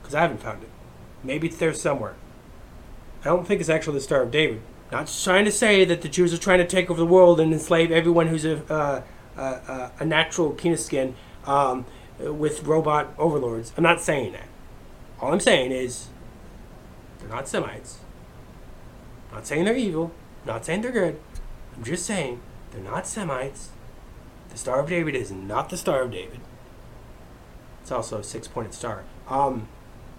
Because I haven't found it. Maybe it's there somewhere. I don't think it's actually the Star of David. Not trying to say that the Jews are trying to take over the world and enslave everyone who's a uh, uh, a natural penis skin um, with robot overlords. I'm not saying that. All I'm saying is they're not Semites. Not saying they're evil, not saying they're good. I'm just saying They're not Semites. The Star of David is not the Star of David. It's also a six-pointed star. Um,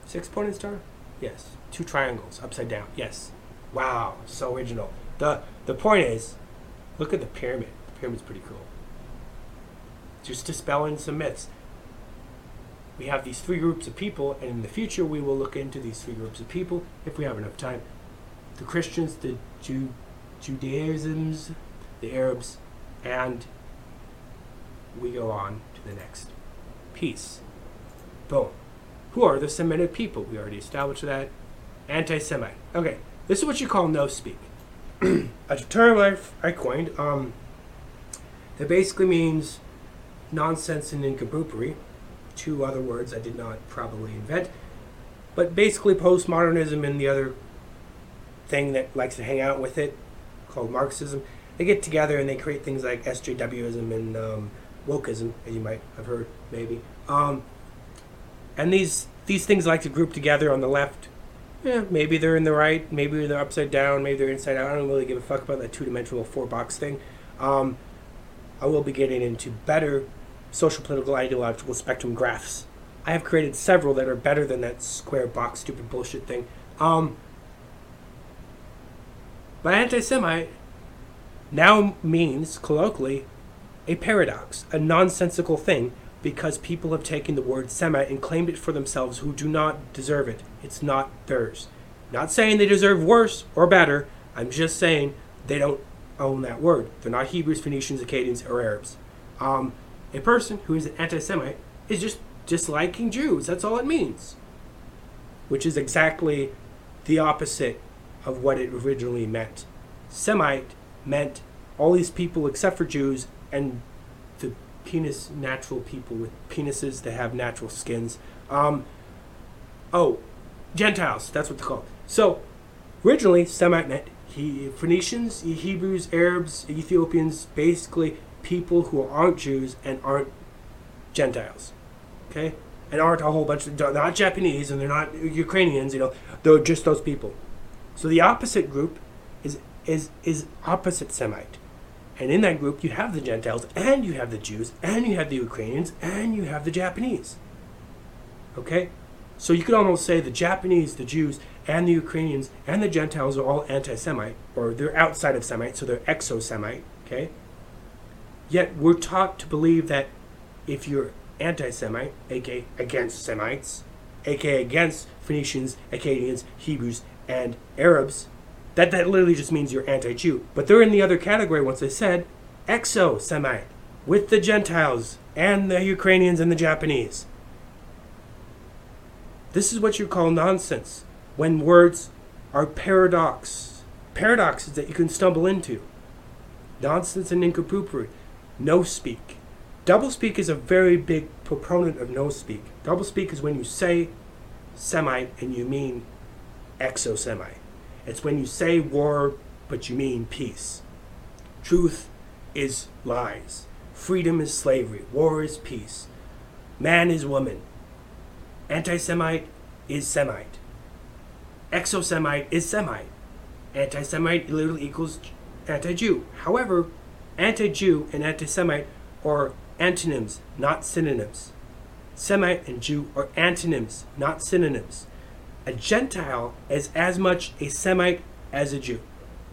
six-pointed star? Yes. Two triangles, upside down. Yes. Wow, so original. The the point is, look at the pyramid. The pyramid's pretty cool. Just to spell in some myths. We have these three groups of people, and in the future we will look into these three groups of people if we have enough time. The Christians, the Jew, Judaisms, the Arabs, and we go on to the next piece. Boom. Who are the Semitic people? We already established that. Anti-Semite. Okay, this is what you call no-speak. A term I've, I coined um, that basically means nonsense and nincompoopery. Two other words I did not probably invent, but basically postmodernism and the other thing that likes to hang out with it, called Marxism. They get together and they create things like S J Wism and um, wokeism, as you might have heard, maybe. Um, and these these things like to group together on the left. Yeah, maybe they're in the right, maybe they're upside down, maybe they're inside out. I don't really give a fuck about that two-dimensional four-box thing. Um, I will be getting into better social, political, ideological spectrum graphs. I have created several that are better than that square box stupid bullshit thing. Um, but anti-Semite now means, colloquially, a paradox, a nonsensical thing, because people have taken the word Semite and claimed it for themselves who do not deserve it. It's not theirs. Not saying they deserve worse or better. I'm just saying they don't own that word. They're not Hebrews, Phoenicians, Akkadians, or Arabs. Um, a person who is an anti-Semite is just disliking Jews. That's all it means. Which is exactly the opposite of what it originally meant. Semite meant all these people except for Jews and the penis natural people with penises that have natural skins. Um, oh, Gentiles, that's what they're called. So, originally, Semite meant he, Phoenicians, Hebrews, Arabs, Ethiopians, basically people who aren't Jews and aren't Gentiles, okay? And aren't a whole bunch of, they're not Japanese and they're not Ukrainians, you know, they're just those people. So the opposite group is is is opposite Semite. And in that group, you have the Gentiles, and you have the Jews, and you have the Ukrainians, and you have the Japanese. Okay? So you could almost say the Japanese, the Jews, and the Ukrainians, and the Gentiles are all anti-Semite, or they're outside of Semite, so they're exo-Semite, okay? Yet we're taught to believe that if you're anti-Semite, aka against Semites, aka against Phoenicians, Akkadians, Hebrews, and Arabs, That that literally just means you're anti-Jew. But they're in the other category once I said, exo-Semite, with the Gentiles and the Ukrainians and the Japanese. This is what you call nonsense when words are paradox. Paradoxes that you can stumble into. Nonsense and nincompoopery. No-speak. Doublespeak is a very big proponent of no-speak. Doublespeak is when you say Semite and you mean exo-Semite. It's when you say war, but you mean peace. Truth is lies. Freedom is slavery. War is peace. Man is woman. Anti-Semite is Semite. Exo-Semite is Semite. Anti-Semite literally equals anti-Jew. However, anti-Jew and anti-Semite are antonyms, not synonyms. Semite and Jew are antonyms, not synonyms. A Gentile is as much a Semite as a Jew.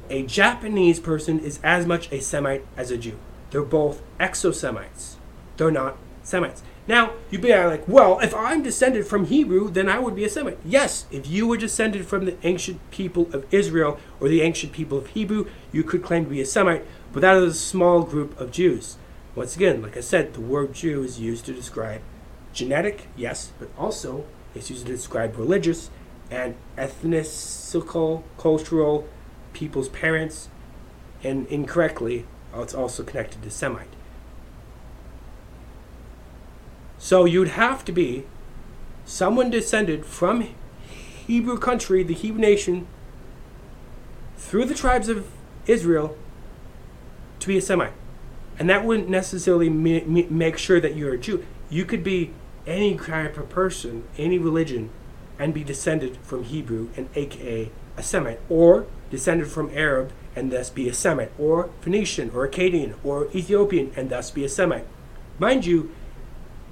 A Japanese person is as much a Semite as a Jew. They're both exo-Semites. They're not Semites. Now, you'd be like, well, if I'm descended from Hebrew, then I would be a Semite. Yes, if you were descended from the ancient people of Israel or the ancient people of Hebrew, you could claim to be a Semite, but that is a small group of Jews. Once again, like I said, the word Jew is used to describe genetic, yes, but also it's used to describe religious and ethnicical, cultural, people's parents, and incorrectly, it's also connected to Semite. So you'd have to be someone descended from Hebrew country, the Hebrew nation, through the tribes of Israel, to be a Semite. And that wouldn't necessarily ma- ma- make sure that you're a Jew. You could be any type of person, any religion, and be descended from Hebrew and aka a Semite, or descended from Arab and thus be a Semite, or Phoenician, or Akkadian, or Ethiopian, and thus be a Semite. Mind you,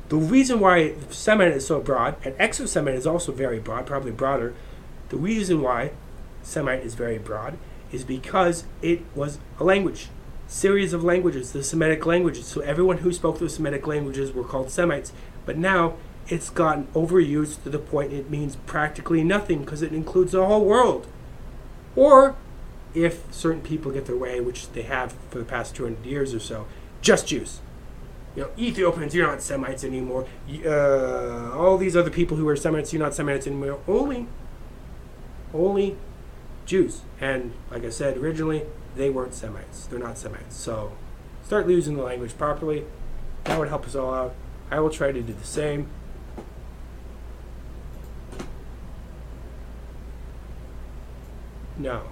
the reason why Semite is so broad, and exo-Semite is also very broad, probably broader, the reason why Semite is very broad is because it was a language, series of languages, the Semitic languages. So everyone who spoke those Semitic languages were called Semites. But now it's gotten overused to the point it means practically nothing because it includes the whole world. Or, if certain people get their way, which they have for the past two hundred years or so, just Jews. You know, Ethiopians, you're not Semites anymore. Uh, all these other people who are Semites, you're not Semites anymore. Only, only Jews. And like I said originally, they weren't Semites. They're not Semites. So start using the language properly. That would help us all out. I will try to do the same. No.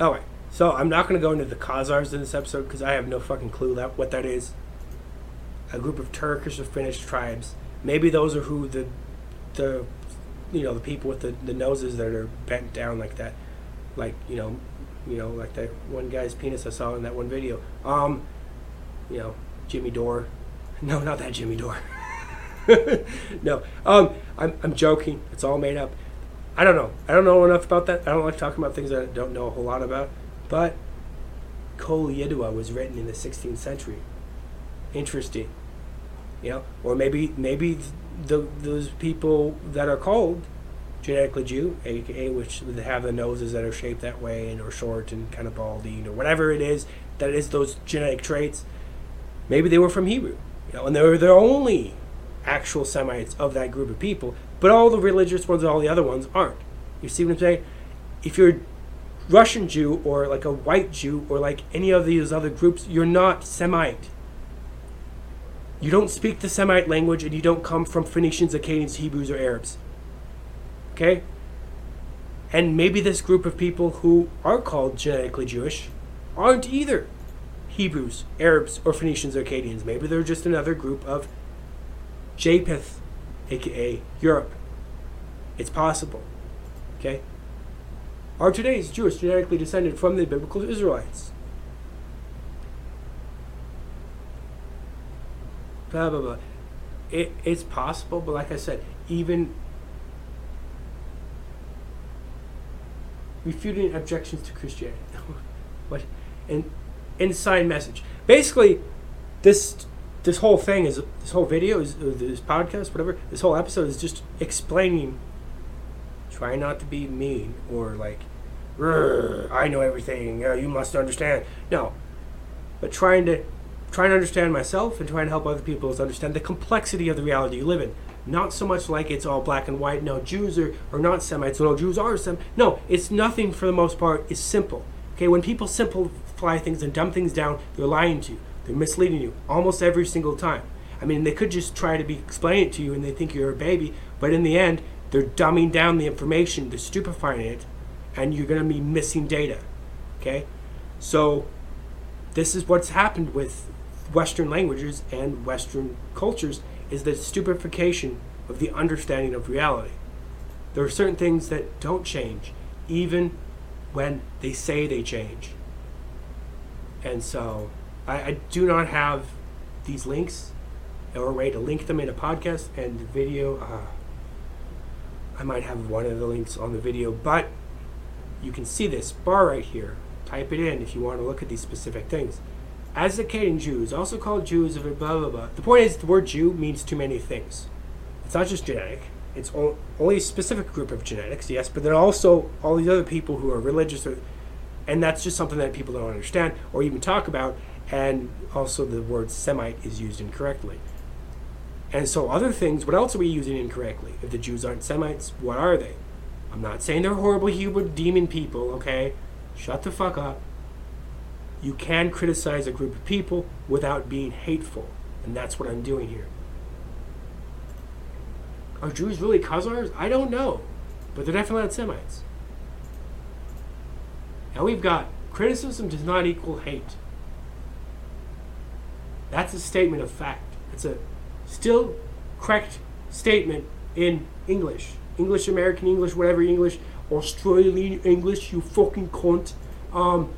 All right. So I'm not going to go into the Khazars in this episode because I have no fucking clue that, what that is. A group of Turkish or Finnish tribes. Maybe those are who the, the, you know, the people with the, the noses that are bent down like that, like you know, you know, like that one guy's penis I saw in that one video. Um, you know, Jimmy Dore. No, not that Jimmy Dore. No. Um, I'm I'm joking. It's all made up. I don't know. I don't know enough about that. I don't like talking about things that I don't know a whole lot about. But Kol Yidua was written in the sixteenth century. Interesting, you know. Or maybe maybe the, those people that are called genetically Jew, aka which have the noses that are shaped that way and are short and kind of baldy or whatever it is that is those genetic traits. Maybe they were from Hebrew, you know, and they were the only actual Semites of that group of people. But all the religious ones and all the other ones aren't. You see what I'm saying? If you're Russian Jew or like a white Jew or like any of these other groups, you're not Semite. You don't speak the Semite language and you don't come from Phoenicians, Akkadians, Hebrews, or Arabs. Okay? And maybe this group of people who are called genetically Jewish aren't either Hebrews, Arabs, or Phoenicians, or Akkadians. Maybe they're just another group of Japheth, aka Europe. It's possible. Okay? Are today's Jewish genetically descended from the biblical Israelites? Blah, blah, blah. It, it's possible, but like I said, even refuting objections to Christianity. What? An inside message. Basically, this this whole thing is, this whole video, is this podcast, whatever, this whole episode is just explaining. Try not to be mean or like, I know everything, uh, you must understand. No. But trying to trying to understand myself and trying to help other people is understand the complexity of the reality you live in. Not so much like it's all black and white. No, Jews are, are not Semites. No, Jews are Semites. No, it's nothing for the most part is simple. Okay, when people simplify things and dumb things down, they're lying to you. They're misleading you almost every single time. I mean, they could just try to be explain it to you and they think you're a baby, but in the end, they're dumbing down the information, they're stupefying it, and you're going to be missing data, okay? So this is what's happened with Western languages and Western cultures, is the stupefaction of the understanding of reality. There are certain things that don't change, even when they say they change. And so I, I do not have these links or a way to link them in a podcast and video. Uh, I might have one of the links on the video, but you can see this bar right here. Type it in if you want to look at these specific things. As Akkadian Jews, also called Jews of blah, blah, blah. The point is the word Jew means too many things. It's not just genetic. It's only a specific group of genetics, yes, but then also all these other people who are religious. Or, and that's just something that people don't understand or even talk about. And also the word Semite is used incorrectly. And so other things, what else are we using incorrectly? If the Jews aren't Semites, what are they? I'm not saying they're horrible human demon people, okay? Shut the fuck up. You can criticize a group of people without being hateful. And that's what I'm doing here. Are Jews really Khazars? I don't know. But they're definitely not Semites. Now we've got, criticism does not equal hate. That's a statement of fact. It's a still correct statement in English. English, American English, whatever English, Australian English, you fucking cunt. Um,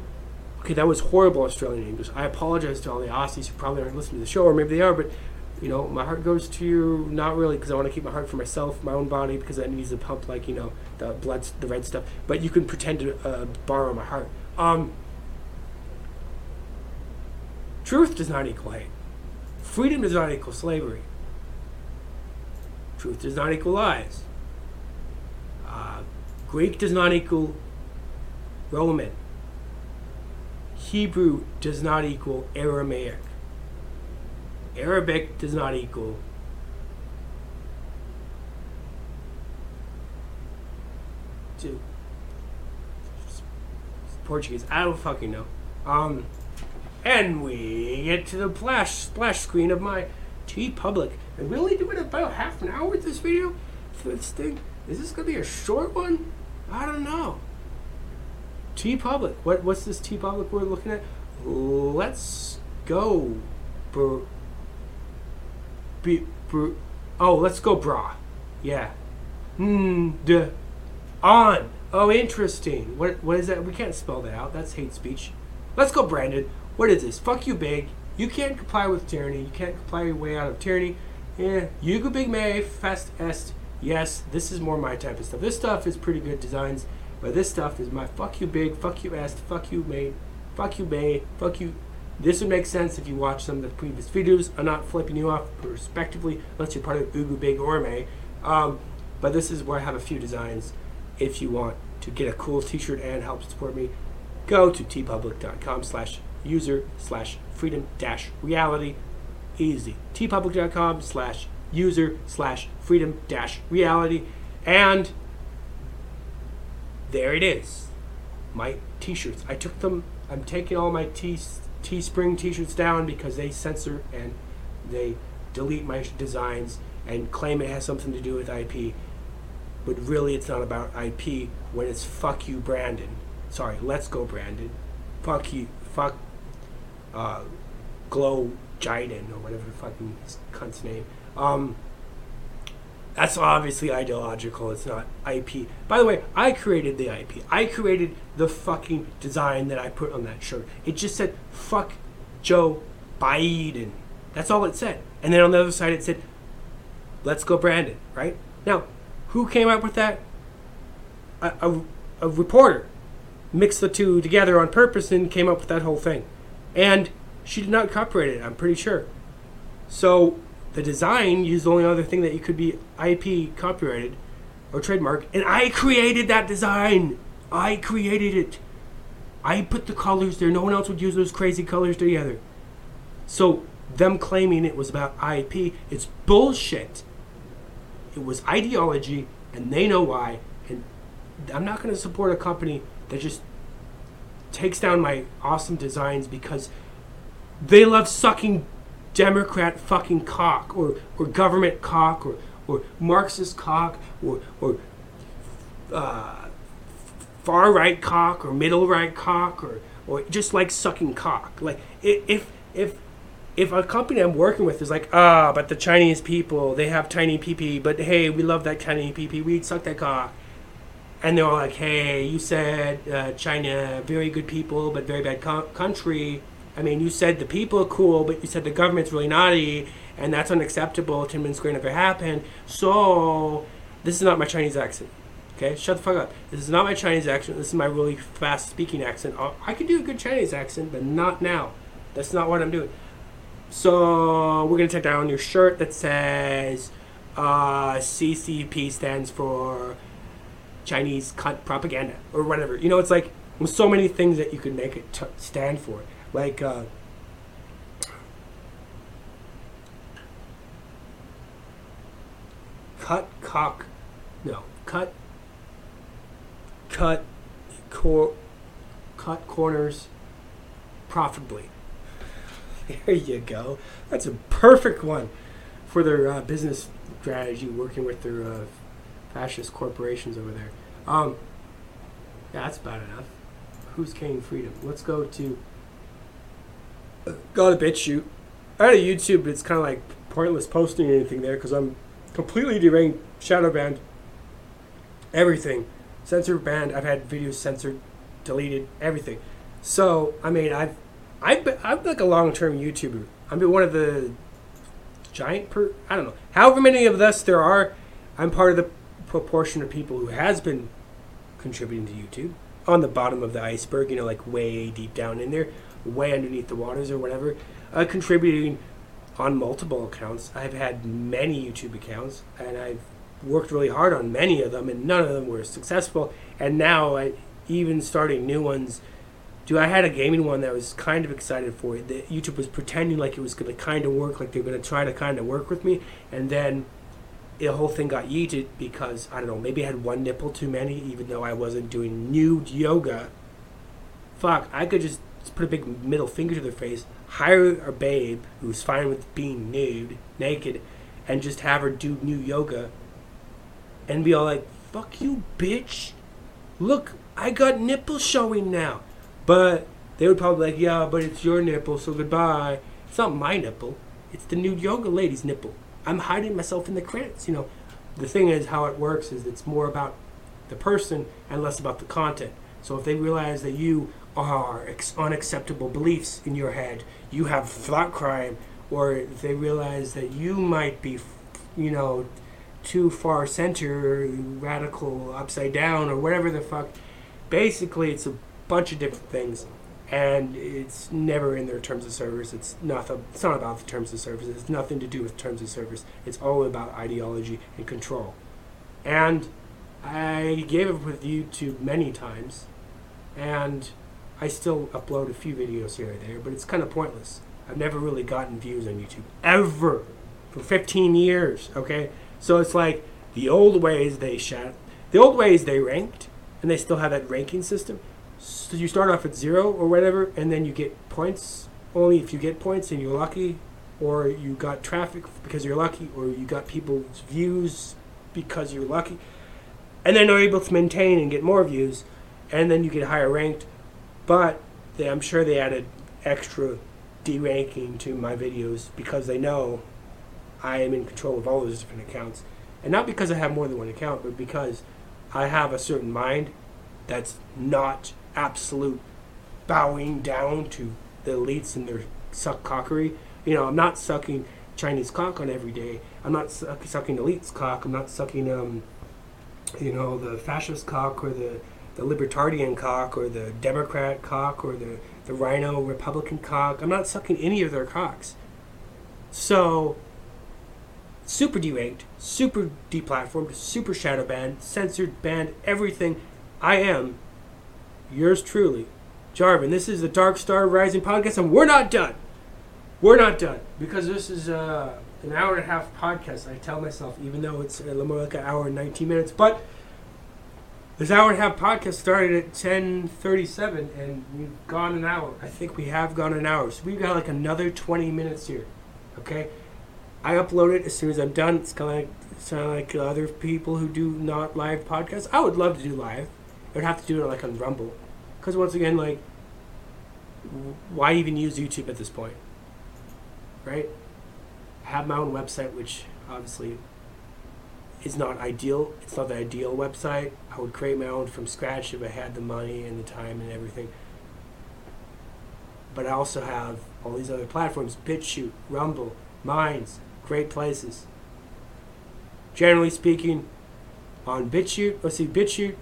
okay, that was horrible Australian English. I apologize to all the Aussies who probably aren't listening to the show, or maybe they are, but, you know, my heart goes to you, not really, because I want to keep my heart for myself, my own body, because that needs to pump, like, you know, the blood, the red stuff, but you can pretend to uh, borrow my heart. Um, truth does not equal hate. Freedom does not equal slavery. Truth does not equal lies. Uh, Greek does not equal Roman. Hebrew does not equal Aramaic. Arabic does not equal to Portuguese. I don't fucking know. Um, and we get to the splash, splash screen of my TeePublic. And we only do it about half an hour with this video, for this thing. Is this going to be a short one? I don't know. TeePublic. What, what's this TeePublic we're looking at? Let's go. Br- be, br- oh, let's go bra. Yeah. Hmm. Duh. On. Oh, interesting. What? What is that? We can't spell that out. That's hate speech. Let's go, Brandon. What is this? Fuck you, big. You can't comply with tyranny. You can't comply your way out of tyranny. Yeah. You go, big May. Fast est. Yes. This is more my type of stuff. This stuff is pretty good designs, but this stuff is my fuck you, big. Fuck you, est. Fuck you, May. Fuck you, May. Fuck you. This would make sense if you watch some of the previous videos. I'm not flipping you off, respectively, unless you're part of Ugu, Big, or May. Um, but this is where I have a few designs. If you want to get a cool t-shirt and help support me, go to tpublic.com slash user slash freedom dash reality. Easy. tpublic.com slash user slash freedom dash reality. And there it is. My t-shirts. I took them. I'm taking all my tees. Teespring t-shirts down because they censor and they delete my designs and claim it has something to do with I P, but really it's not about I P when it's fuck you Brandon, sorry let's go Brandon, fuck you fuck uh, Glow Jiden or whatever the fucking cunt's name. Um, that's obviously ideological, it's not I P. By the way, I created the I P. I created the fucking design that I put on that shirt. It just said, fuck Joe Biden. That's all it said. And then on the other side it said, let's go Brandon, right? Now, who came up with that? A, a, a reporter mixed the two together on purpose and came up with that whole thing. And she did not copyright it, I'm pretty sure. So the design is the only other thing that you could be I P copyrighted or trademarked. And I created that design. I created it. I put the colors there. No one else would use those crazy colors together. So them claiming it was about I P, it's bullshit. It was ideology, and they know why. And I'm not going to support a company that just takes down my awesome designs because they love sucking Democrat fucking cock, or, or government cock, or, or Marxist cock, or, or uh, far-right cock, or middle-right cock, or, or just like sucking cock. Like, if if if a company I'm working with is like, ah, but the Chinese people, they have tiny pee-pee, but hey, we love that tiny pee-pee, we'd suck that cock. And they're all like, hey, you said uh, China, very good people, but very bad co- country. I mean, you said the people are cool, but you said the government's really naughty, and that's unacceptable. Tiananmen Square never happened. So, this is not my Chinese accent. Okay? Shut the fuck up. This is not my Chinese accent. This is my really fast-speaking accent. I can do a good Chinese accent, but not now. That's not what I'm doing. So, we're going to take down your shirt that says uh, C C P stands for Chinese cunt propaganda, or whatever. You know, it's like, there's so many things that you could make it t- stand for. Like, uh, cut, cock, no, cut, cut, cor- cut corners profitably. There you go. That's a perfect one for their uh, business strategy, working with their uh, fascist corporations over there. Um, yeah, that's bad enough. Who's King Freedom? Let's go to... Got a bit shoot. I had a YouTube, but it's kind of like pointless posting anything there because I'm completely derailed, shadow banned, everything. Censored, banned. I've had videos censored, deleted, everything. So, I mean, I've, I've been, I'm like a long-term YouTuber. I've been one of the giant, per, I don't know, however many of us there are, I'm part of the proportion of people who has been contributing to YouTube. On the bottom of the iceberg, you know, like way deep down in there, way underneath the waters or whatever, uh, contributing on multiple accounts. I've had many YouTube accounts, and I've worked really hard on many of them, and none of them were successful. And now, I, even starting new ones, dude, I had a gaming one that I was kind of excited for. The, YouTube was pretending like it was going to kind of work, like they were going to try to kind of work with me, and then the whole thing got yeeted because, I don't know, maybe I had one nipple too many, even though I wasn't doing nude yoga. Fuck, I could just put a big middle finger to their face, hire a babe who's fine with being nude, naked, and just have her do nude yoga, and be all like, fuck you, bitch. Look, I got nipples showing now. But they would probably be like, yeah, but it's your nipple, so goodbye. It's not my nipple. It's the nude yoga lady's nipple. I'm hiding myself in the credits, you know. The thing is, how it works is it's more about the person and less about the content. So if they realize that you are ex- unacceptable beliefs in your head, you have thought crime, or if they realize that you might be, you know, too far center, radical, upside down, or whatever the fuck. Basically, it's a bunch of different things. And it's never in their terms of service. It's not, it's not about the terms of service. It's nothing to do with terms of service. It's all about ideology and control. And I gave up with YouTube many times. And I still upload a few videos here and there, but it's kind of pointless. I've never really gotten views on YouTube, ever, for fifteen years, okay? So it's like the old ways they shat, the old ways they ranked, and they still have that ranking system. So you start off at zero or whatever, and then you get points only if you get points and you're lucky, or you got traffic because you're lucky, or you got people's views because you're lucky, and then you're able to maintain and get more views, and then you get higher ranked. But they, I'm sure they added extra deranking to my videos because they know I am in control of all those different accounts, and not because I have more than one account, but because I have a certain mind that's not absolute bowing down to the elites and their suck cockery. You know, I'm not sucking Chinese cock on every day. I'm not suck, sucking elites cock. I'm not sucking, um, you know, the fascist cock, or the, the libertarian cock, or the Democrat cock, or the, the rhino Republican cock. I'm not sucking any of their cocks. So, super deranked, super deplatformed, super shadow banned, censored, banned, everything. I am yours truly, Jarvin. This is the Dark Star Rising podcast, and we're not done. We're not done, because this is uh, an hour and a half podcast, I tell myself, even though it's a little more like an hour and nineteen minutes. But this hour and a half podcast started at ten thirty-seven, and we've gone an hour. I think we have gone an hour. So we've got like another twenty minutes here, okay? I upload it as soon as I'm done. It's kind of like, like other people who do not live podcasts. I would love to do live. I would have to do it like on Rumble, because once again, like, why even use YouTube at this point, right? I have my own website, which obviously is not ideal. It's not the ideal website. I would create my own from scratch if I had the money and the time and everything. But I also have all these other platforms: BitChute, Rumble, Minds, great places. Generally speaking, on BitChute, let's see, BitChute.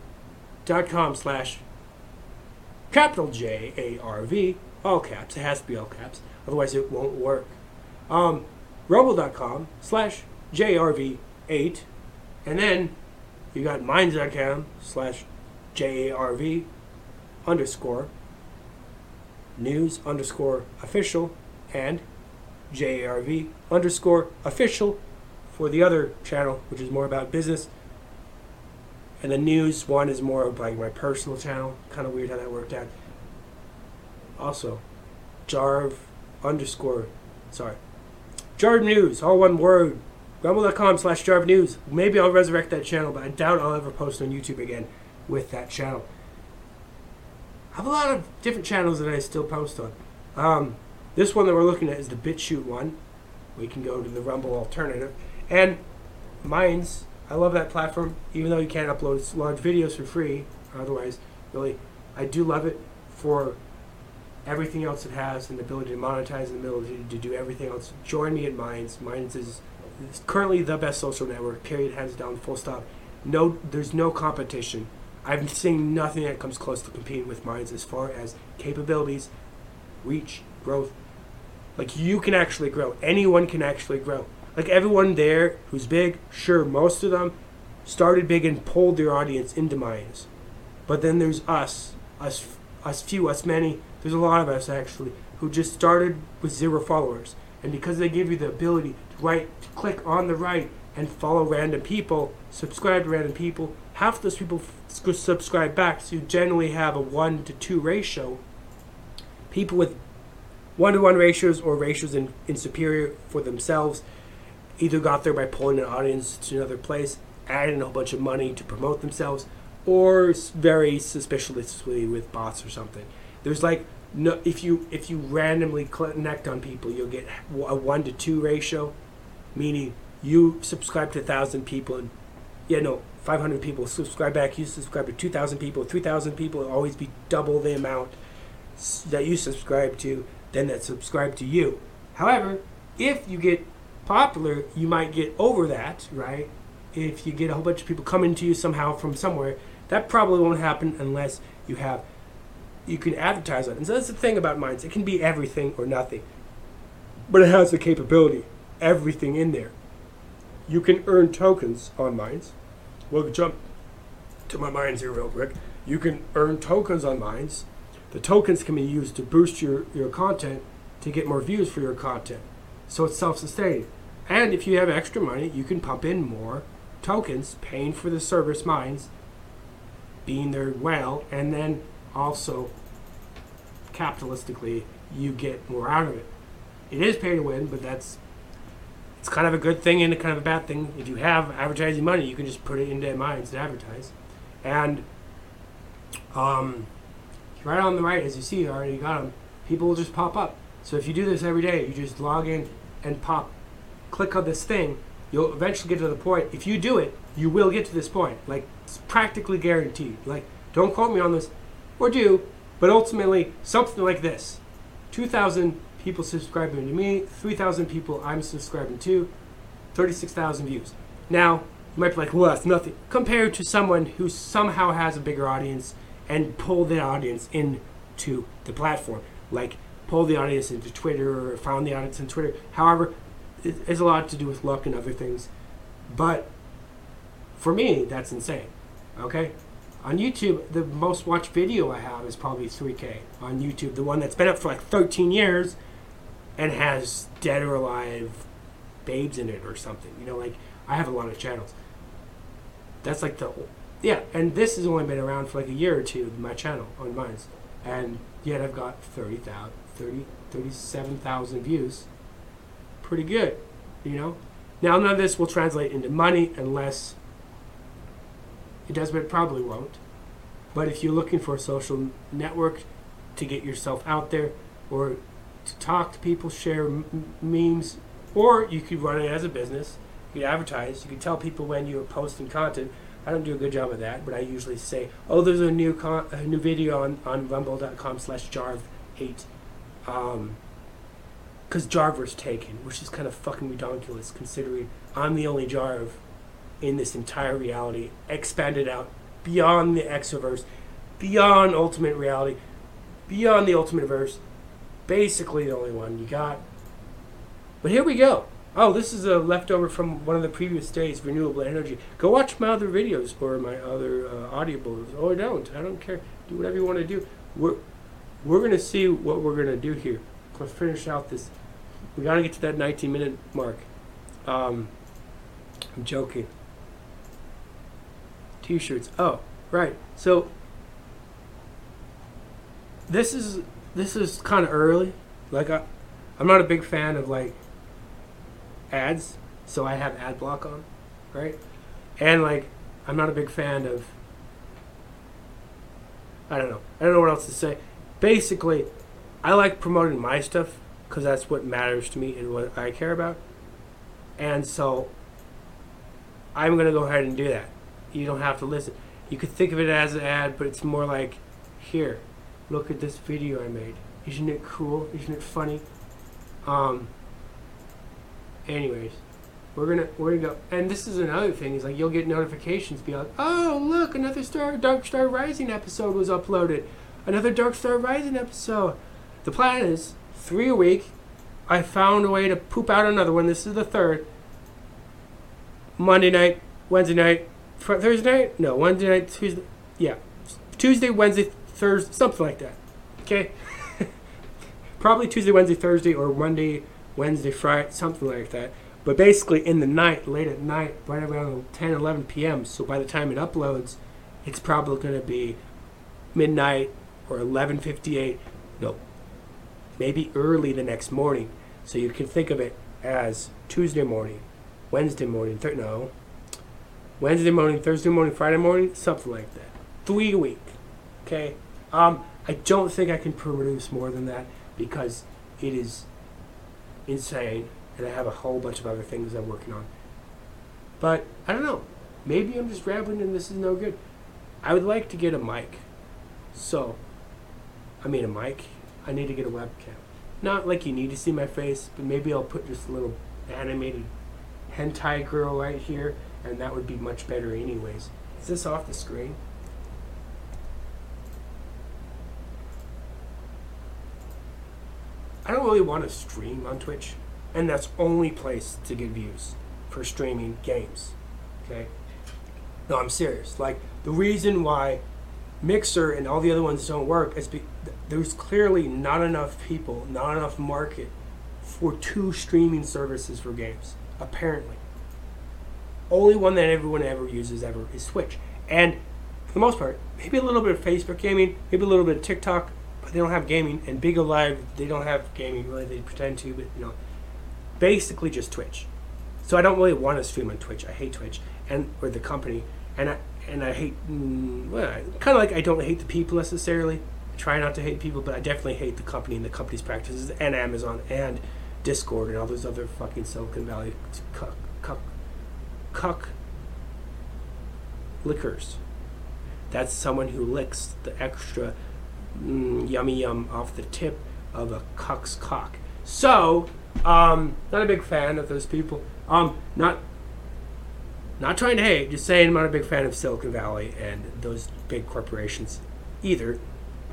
dot com slash capital J A R V, all caps. It has to be all caps, otherwise it won't work. Um, Rumble.com slash J R V eight, and then you got Minds.com slash J A R V underscore news underscore official, and J A R V underscore official for the other channel, which is more about business. And the news one is more of like my personal channel. Kind of weird how that worked out. Also, Jarv underscore, sorry, Jarv News, all one word. Rumble.com slash Jarv News. Maybe I'll resurrect that channel, but I doubt I'll ever post on YouTube again with that channel. I have a lot of different channels that I still post on. Um, this one that we're looking at is the BitChute one. We can go to the Rumble alternative. And mine's I love that platform, even though you can't upload large videos for free, or otherwise, really, I do love it for everything else it has and the ability to monetize and the ability to do everything else. Join me at Minds. Minds is currently the best social network, period, hands down, full stop. No, there's no competition. I've seen nothing that comes close to competing with Minds as far as capabilities, reach, growth. Like, you can actually grow. Anyone can actually grow. Like, everyone there who's big, sure, most of them started big and pulled their audience into Minds. But then there's us, us us few, us many. There's a lot of us, actually, who just started with zero followers. And because they give you the ability to, right, to click on the right and follow random people, subscribe to random people, half those people f- subscribe back, so you generally have a one to two ratio. People with one to one ratios or ratios in, in superior for themselves either got there by pulling an audience to another place, adding a whole bunch of money to promote themselves, or very suspiciously with bots or something. There's like, no, if you if you randomly connect on people, you'll get a one to two ratio, meaning you subscribe to a thousand people, and yeah, no, five hundred people subscribe back. You subscribe to two thousand people, three thousand people. It'll always be double the amount that you subscribe to than that subscribe to you. However, if you get popular, you might get over that, right? If you get a whole bunch of people coming to you somehow from somewhere, that probably won't happen unless you have, you can advertise on it. And so that's the thing about Minds. It can be everything or nothing, but it has the capability, everything in there. You can earn tokens on Minds. We'll jump to my Minds here real quick. You can earn tokens on Minds. The tokens can be used to boost your, your content, to get more views for your content. So it's self-sustaining. And if you have extra money, you can pump in more tokens, paying for the service Minds, being there well, and then also, capitalistically, you get more out of it. It is pay to win, but that's it's kind of a good thing and a kind of a bad thing. If you have advertising money, you can just put it into Minds to advertise. And um, right on the right, as you see, I already got them, people will just pop up. So if you do this every day, you just log in and pop, click on this thing, you'll eventually get to the point. If you do it, you will get to this point. Like, it's practically guaranteed. Like, don't quote me on this, or do, but ultimately, something like this. two thousand people subscribing to me, three thousand people I'm subscribing to, thirty-six thousand views. Now, you might be like, well, that's nothing, compared to someone who somehow has a bigger audience and pull the audience into the platform. Like, pull the audience into Twitter, or found the audience in Twitter. However, it's a lot to do with luck and other things. But for me, that's insane, okay? On YouTube, the most watched video I have is probably three K on YouTube. The one that's been up for like thirteen years and has dead or alive babes in it or something. You know, like, I have a lot of channels. That's like the... Yeah, and this has only been around for like a year or two, my channel on Minds. And yet I've got thirty thousand, thirty, thirty-seven thousand views. Pretty good, you know? Now, none of this will translate into money unless it does, but it probably won't. But if you're looking for a social network to get yourself out there or to talk to people, share m- memes, or you could run it as a business, you could advertise, you could tell people when you're posting content. I don't do a good job of that, but I usually say, oh, there's a new con- a new video on, on rumble.com slash jarv8 um, because Jarv was taken, which is kind of fucking ridiculous considering I'm the only Jarv in this entire reality, expanded out beyond the Exoverse, beyond ultimate reality, beyond the ultimate verse, basically the only one you got. But here we go. Oh, this is a leftover from one of the previous days, renewable energy. Go watch my other videos or my other uh, audibles. Oh, I don't. I don't care. Do whatever you want to do. We're, we're going to see what we're going to do here. Let's finish out this. We got to get to that nineteen-minute mark. Um, I'm joking. T-shirts. Oh, right. So this is this is kind of early. Like, I, I'm not a big fan of, like, ads, so I have ad block on, right? And like, I'm not a big fan of, I don't know, I don't know what else to say. Basically, I like promoting my stuff because that's what matters to me and what I care about. And so I'm going to go ahead and do that. You don't have to listen. You could think of it as an ad, but it's more like, here, look at this video I made. Isn't it cool? Isn't it funny? Um. Anyways, we're gonna we're gonna go. And this is another thing. Is like you'll get notifications. Be like, oh look, another Star Dark Star Rising episode was uploaded. Another Dark Star Rising episode. The plan is three a week. I found a way to poop out another one. This is the third. Monday night, Wednesday night, fr- Thursday night. No, Wednesday night, Tuesday. Yeah, Tuesday, Wednesday, Thursday, something like that. Okay. Probably Tuesday, Wednesday, Thursday, or Monday, Wednesday, Friday, something like that. But basically in the night, late at night, right around ten, eleven p.m. So by the time it uploads, it's probably going to be midnight or eleven fifty-eight. No, maybe early the next morning. So you can think of it as Tuesday morning, Wednesday morning, thir- no, Wednesday morning, Thursday morning, Friday morning, something like that. Three a week, okay? Um, I don't think I can produce more than that, because it is insane, and I have a whole bunch of other things I'm working on. But I don't know, maybe I'm just rambling and this is no good. I would like to get a mic. So, I mean a mic, I need to get a webcam. Not like you need to see my face, but maybe I'll put just a little animated hentai girl right here, and that would be much better anyways. Is this off the screen? I don't really want to stream on Twitch, and that's only place to get views for streaming games, okay? No, I'm serious. Like, the reason why Mixer and all the other ones don't work is be- there's clearly not enough people, not enough market for two streaming services for games, apparently. Only one that everyone ever uses ever is Twitch. And for the most part, maybe a little bit of Facebook gaming, maybe a little bit of TikTok, they don't have gaming, and Big Alive, they don't have gaming, really, they pretend to, but, you know, basically just Twitch. So I don't really want to stream on Twitch. I hate Twitch, and or the company, and I and I hate, mm, well, kind of like I don't hate the people necessarily. I try not to hate people, but I definitely hate the company and the company's practices, and Amazon, and Discord, and all those other fucking Silicon Valley cuck, cuck, cuck lickers. That's someone who licks the extra Mm, yummy yum off the tip of a cuck's cock. So, um, not a big fan of those people. Um, not not trying to hate, just saying I'm not a big fan of Silicon Valley and those big corporations either.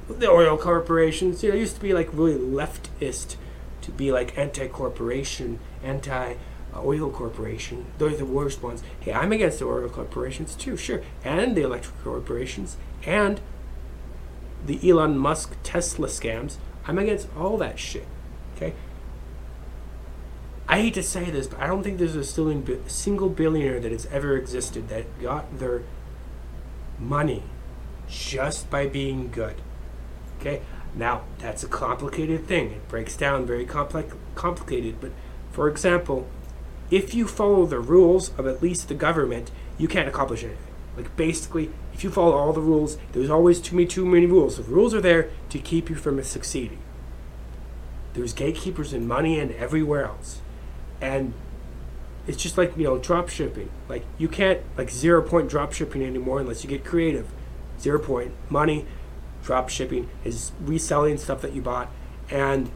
The oil corporations, you know, used to be like really leftist to be like anti-corporation, anti-oil corporation. They're the worst ones. Hey, I'm against the oil corporations too, sure, and the electric corporations, and the Elon Musk Tesla scams. I'm against all that shit, okay? I hate to say this, but I don't think there's a single billionaire that has ever existed that got their money just by being good, okay? Now, that's a complicated thing. It breaks down very complex, complicated, but for example, if you follow the rules of at least the government, you can't accomplish anything. Like, basically, if you follow all the rules, there's always too many, too many rules. The rules are there to keep you from succeeding. There's gatekeepers in money and everywhere else. And it's just like, you know, drop shipping. Like, you can't, like, zero point drop shipping anymore unless you get creative. Zero point money, drop shipping is reselling stuff that you bought. And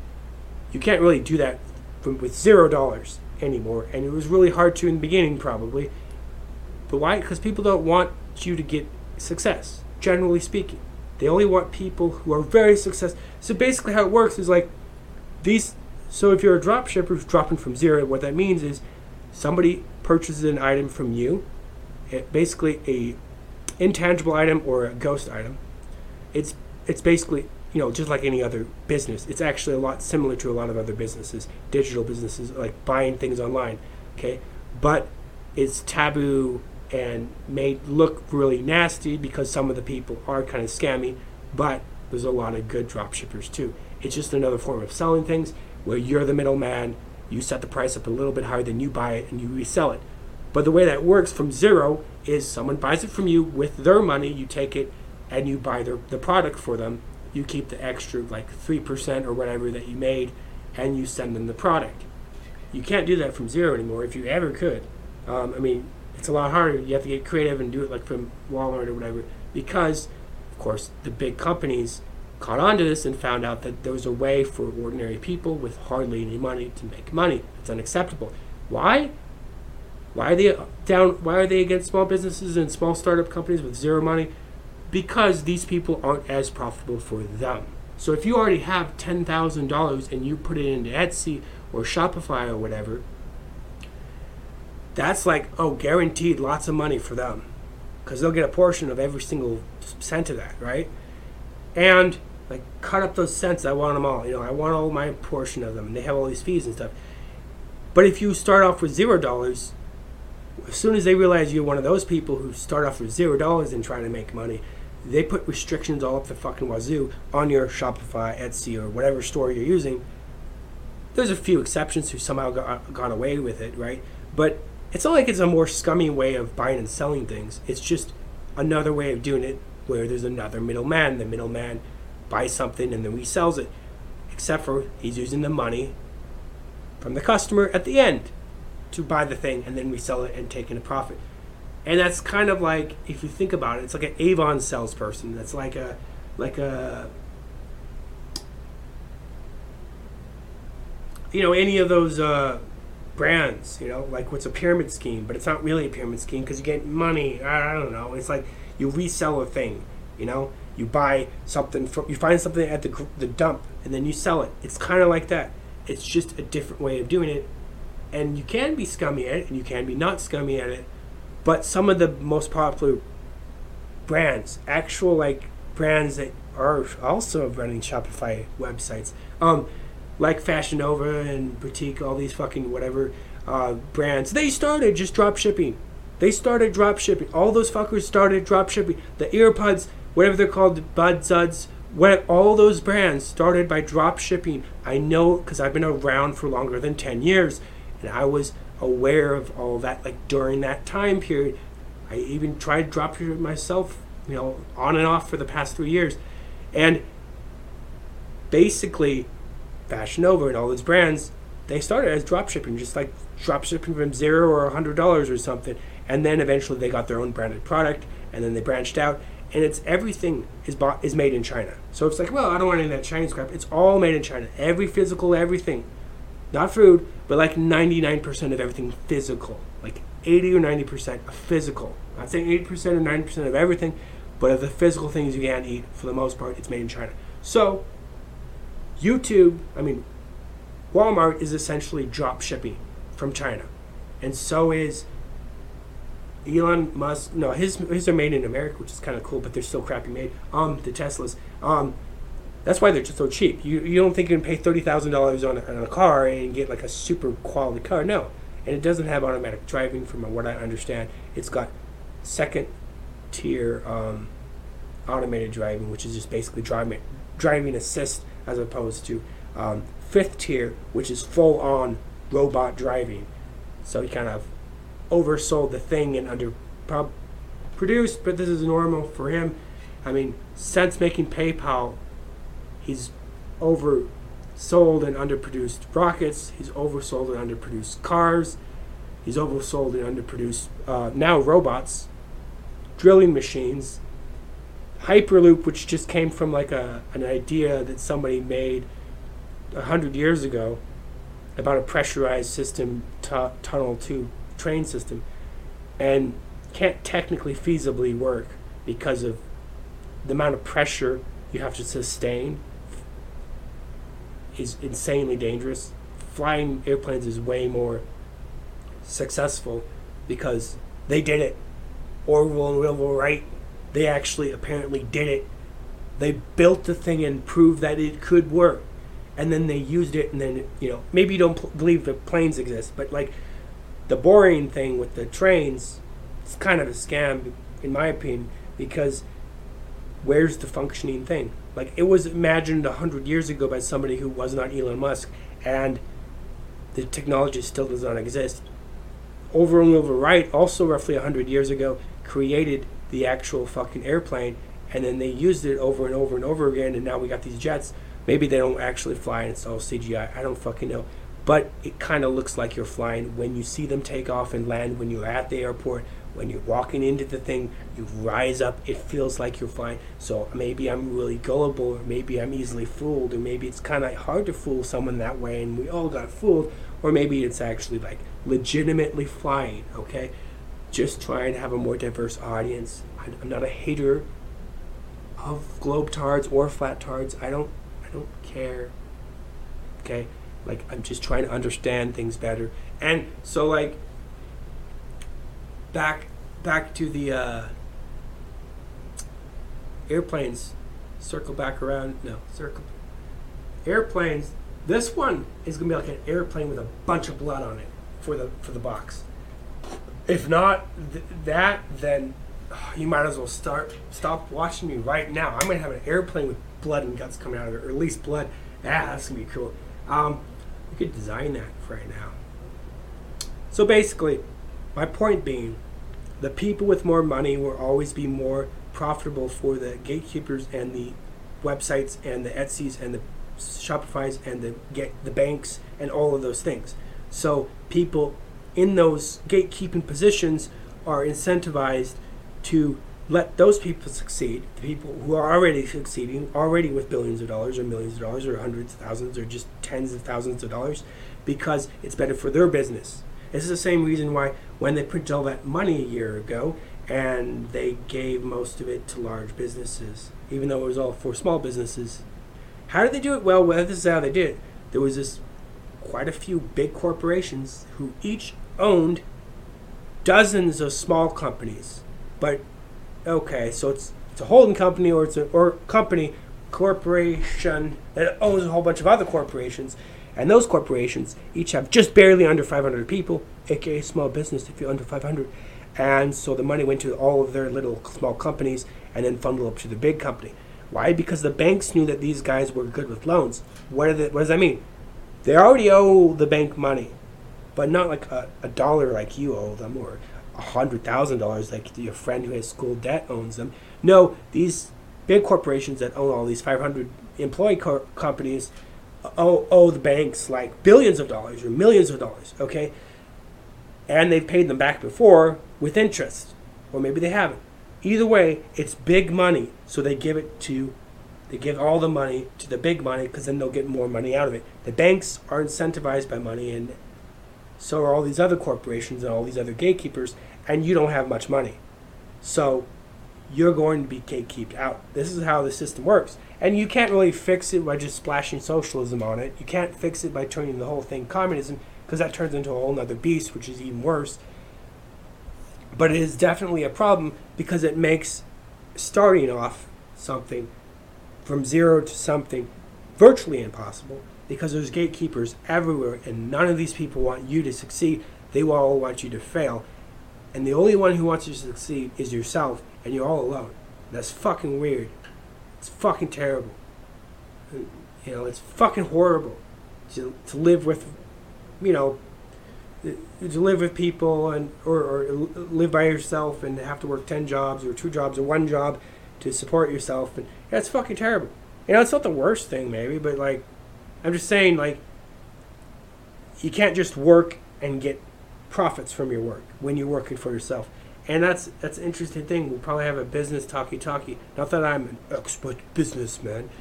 you can't really do that from, with zero dollars anymore. And it was really hard to in the beginning, probably. But why? Because people don't want you to get success, generally speaking. They only want people who are very successful. So basically how it works is like these. So if you're a drop shipper who's dropping from zero, what that means is somebody purchases an item from you, it, basically a intangible item or a ghost item. It's it's basically, you know, just like any other business. It's actually a lot similar to a lot of other businesses, digital businesses, like buying things online, okay? But it's taboo and made look really nasty because some of the people are kind of scammy, but there's a lot of good dropshippers too. It's just another form of selling things where you're the middleman, you set the price up a little bit higher, then you buy it and you resell it. But the way that works from zero is someone buys it from you with their money, you take it and you buy their, the product for them, you keep the extra like three percent or whatever that you made, and you send them the product. You can't do that from zero anymore if you ever could. Um, I mean, it's a lot harder. You have to get creative and do it like from Walmart or whatever, because, of course, the big companies caught on to this and found out that there was a way for ordinary people with hardly any money to make money. It's unacceptable. Why? Why are they down? Why are they against small businesses and small startup companies with zero money? Because these people aren't as profitable for them. So if you already have ten thousand dollars and you put it into Etsy or Shopify or whatever, that's like, oh, guaranteed lots of money for them, because they'll get a portion of every single cent of that, right? And like, cut up those cents. I want them all. You know, I want all my portion of them. And they have all these fees and stuff. But if you start off with zero dollars, as soon as they realize you're one of those people who start off with zero dollars and try to make money, they put restrictions all up the fucking wazoo on your Shopify, Etsy, or whatever store you're using. There's a few exceptions who somehow got, got away with it, right? But it's not like it's a more scummy way of buying and selling things. It's just another way of doing it where there's another middleman. The middleman buys something and then resells it, except for he's using the money from the customer at the end to buy the thing and then resell it and take in a profit. And that's kind of like, if you think about it, it's like an Avon salesperson. That's like a, like a, you know, any of those uh, brands, you know, like what's a pyramid scheme, but it's not really a pyramid scheme because you get money. I don't know. It's like you resell a thing, you know, you buy something from, you find something at the the dump and then you sell it. It's kind of like that. It's just a different way of doing it. And you can be scummy at it, and you can be not scummy at it. But some of the most popular brands, actual like brands that are also running Shopify websites, um, like Fashion Nova and Boutique, all these fucking whatever uh, brands, they started just drop shipping. They started drop shipping. All those fuckers started drop shipping. The EarPods, whatever they're called, Bud Zuds, what, all those brands started by drop shipping. I know because I've been around for longer than ten years. And I was aware of all that, like, during that time period. I even tried drop shipping myself, you know, on and off for the past three years. And basically, Fashion Nova and all these brands, they started as drop shipping, just like drop shipping from zero or one hundred dollars or something. And then eventually they got their own branded product, and then they branched out. And it's everything is bought, is made in China. So it's like, well, I don't want any of that Chinese crap. It's all made in China. Every physical, everything. Not food, but like ninety-nine percent of everything physical. Like eighty or ninety percent of physical. I'm not saying eighty percent or ninety percent of everything, but of the physical things you can eat, for the most part, it's made in China. So, YouTube, I mean, Walmart is essentially drop shipping from China. And so is Elon Musk. No, his his are made in America, which is kind of cool, but they're still crappy made. Um, the Teslas. Um... That's why they're just so cheap. You you don't think you can pay thirty thousand dollars on a, on a car and get like a super quality car. No. And it doesn't have automatic driving from what I understand. It's got second tier um, automated driving, which is just basically driving, driving assist as opposed to um, fifth tier, which is full on robot driving. So he kind of oversold the thing and underproduced, but this is normal for him. I mean, since making PayPal, he's oversold and underproduced rockets. He's oversold and underproduced cars. He's oversold and underproduced uh, now robots, drilling machines, Hyperloop, which just came from like a an idea that somebody made a hundred years ago about a pressurized system t- tunnel to train system, and can't technically feasibly work because of the amount of pressure you have to sustain. Is insanely dangerous. Flying airplanes is way more successful because they did it. Orville and Wilbur Wright, they actually apparently did it. They built the thing and proved that it could work, and then they used it. And then, you know, maybe you don't pl- believe the planes exist, but like the Boring thing with the trains, it's kind of a scam in my opinion, because where's the functioning thing? Like, it was imagined one hundred years ago by somebody who was not Elon Musk, and the technology still does not exist. Orville and Wilbur Wright, also roughly one hundred years ago, created the actual fucking airplane, and then they used it over and over and over again, and now we got these jets. Maybe they don't actually fly, and it's all C G I. I don't fucking know. but it kind of looks like you're flying. When you see them take off and land, when you're at the airport, when you're walking into the thing, you rise up, it feels like you're flying. So maybe I'm really gullible, or maybe I'm easily fooled, or maybe it's kind of hard to fool someone that way and we all got fooled, or maybe it's actually like legitimately flying, okay? Just trying to have a more diverse audience. I'm not a hater of globetards or flattards. I don't, I don't care, okay? Like, I'm just trying to understand things better. And so, like, Back back to the uh, airplanes. Circle back around. No, circle. Airplanes. This one is going to be like an airplane with a bunch of blood on it for the for the box. If not th- that, then oh, you might as well start stop watching me right now. I'm going to have an airplane with blood and guts coming out of it, or at least blood. Ah, that's going to be cool. Um, we could design that for right now. So basically, my point being, the people with more money will always be more profitable for the gatekeepers and the websites and the Etsy's and the Shopify's and the get the banks and all of those things. So people in those gatekeeping positions are incentivized to let those people succeed, the people who are already succeeding, already with billions of dollars or millions of dollars or hundreds of thousands or just tens of thousands of dollars, because it's better for their business. This is the same reason why when they printed all that money a year ago and they gave most of it to large businesses, even though it was all for small businesses. How did they do it? Well, well this is how they did it. There was this quite a few big corporations who each owned dozens of small companies. But, okay, so it's, it's a holding company or it's a or company, corporation that owns a whole bunch of other corporations. And those corporations each have just barely under five hundred people, aka small business if you're under five hundred. And so the money went to all of their little small companies and then funneled up to the big company. Why? Because the banks knew that these guys were good with loans. What, are they, what does that mean? They already owe the bank money, but not like a, a dollar like you owe them or one hundred thousand dollars like your friend who has school debt owns them. No, these big corporations that own all these five hundred employee co- companies owe, owe the banks like billions of dollars or millions of dollars, okay? And they've paid them back before with interest, or maybe they haven't. Either way, it's big money, so they give it to, they give all the money to the big money because then they'll get more money out of it. The banks are incentivized by money, and so are all these other corporations and all these other gatekeepers, and you don't have much money. So you're going to be gatekeeped out. This is how the system works. And you can't really fix it by just splashing socialism on it. You can't fix it by turning the whole thing communism, because that turns into a whole other beast, which is even worse. But it is definitely a problem because it makes starting off something from zero to something virtually impossible because there's gatekeepers everywhere and none of these people want you to succeed. They all want you to fail. And the only one who wants you to succeed is yourself, and you're all alone. That's fucking weird. It's fucking terrible. You know, it's fucking horrible to to live with, you know, to live with people and or, or live by yourself and have to work ten jobs or two jobs or one job to support yourself. And yeah, it's fucking terrible. You know, it's not the worst thing maybe, but like, I'm just saying like, you can't just work and get profits from your work when you're working for yourself. And that's that's an interesting thing. We'll probably have a business talkie-talkie. Not that I'm an expert businessman,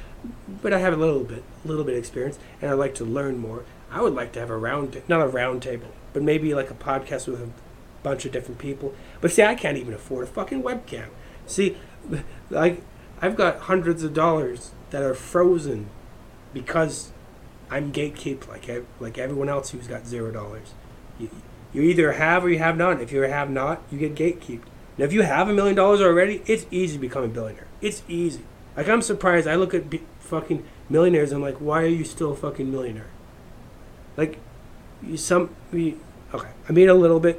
but I have a little bit, little bit of experience, and I'd like to learn more. I would like to have a round, ta- not a round table, but maybe like a podcast with a bunch of different people. But see, I can't even afford a fucking webcam. See, like I've got hundreds of dollars that are frozen because I'm gatekeeped like I, like everyone else who's got zero dollars. You, You either have or you have not. If you have not, you get gatekeeped. Now, if you have a million dollars already, it's easy to become a billionaire. It's easy. Like, I'm surprised. I look at b- fucking millionaires, I'm like, why are you still a fucking millionaire? Like, you some... You, okay, I mean a little bit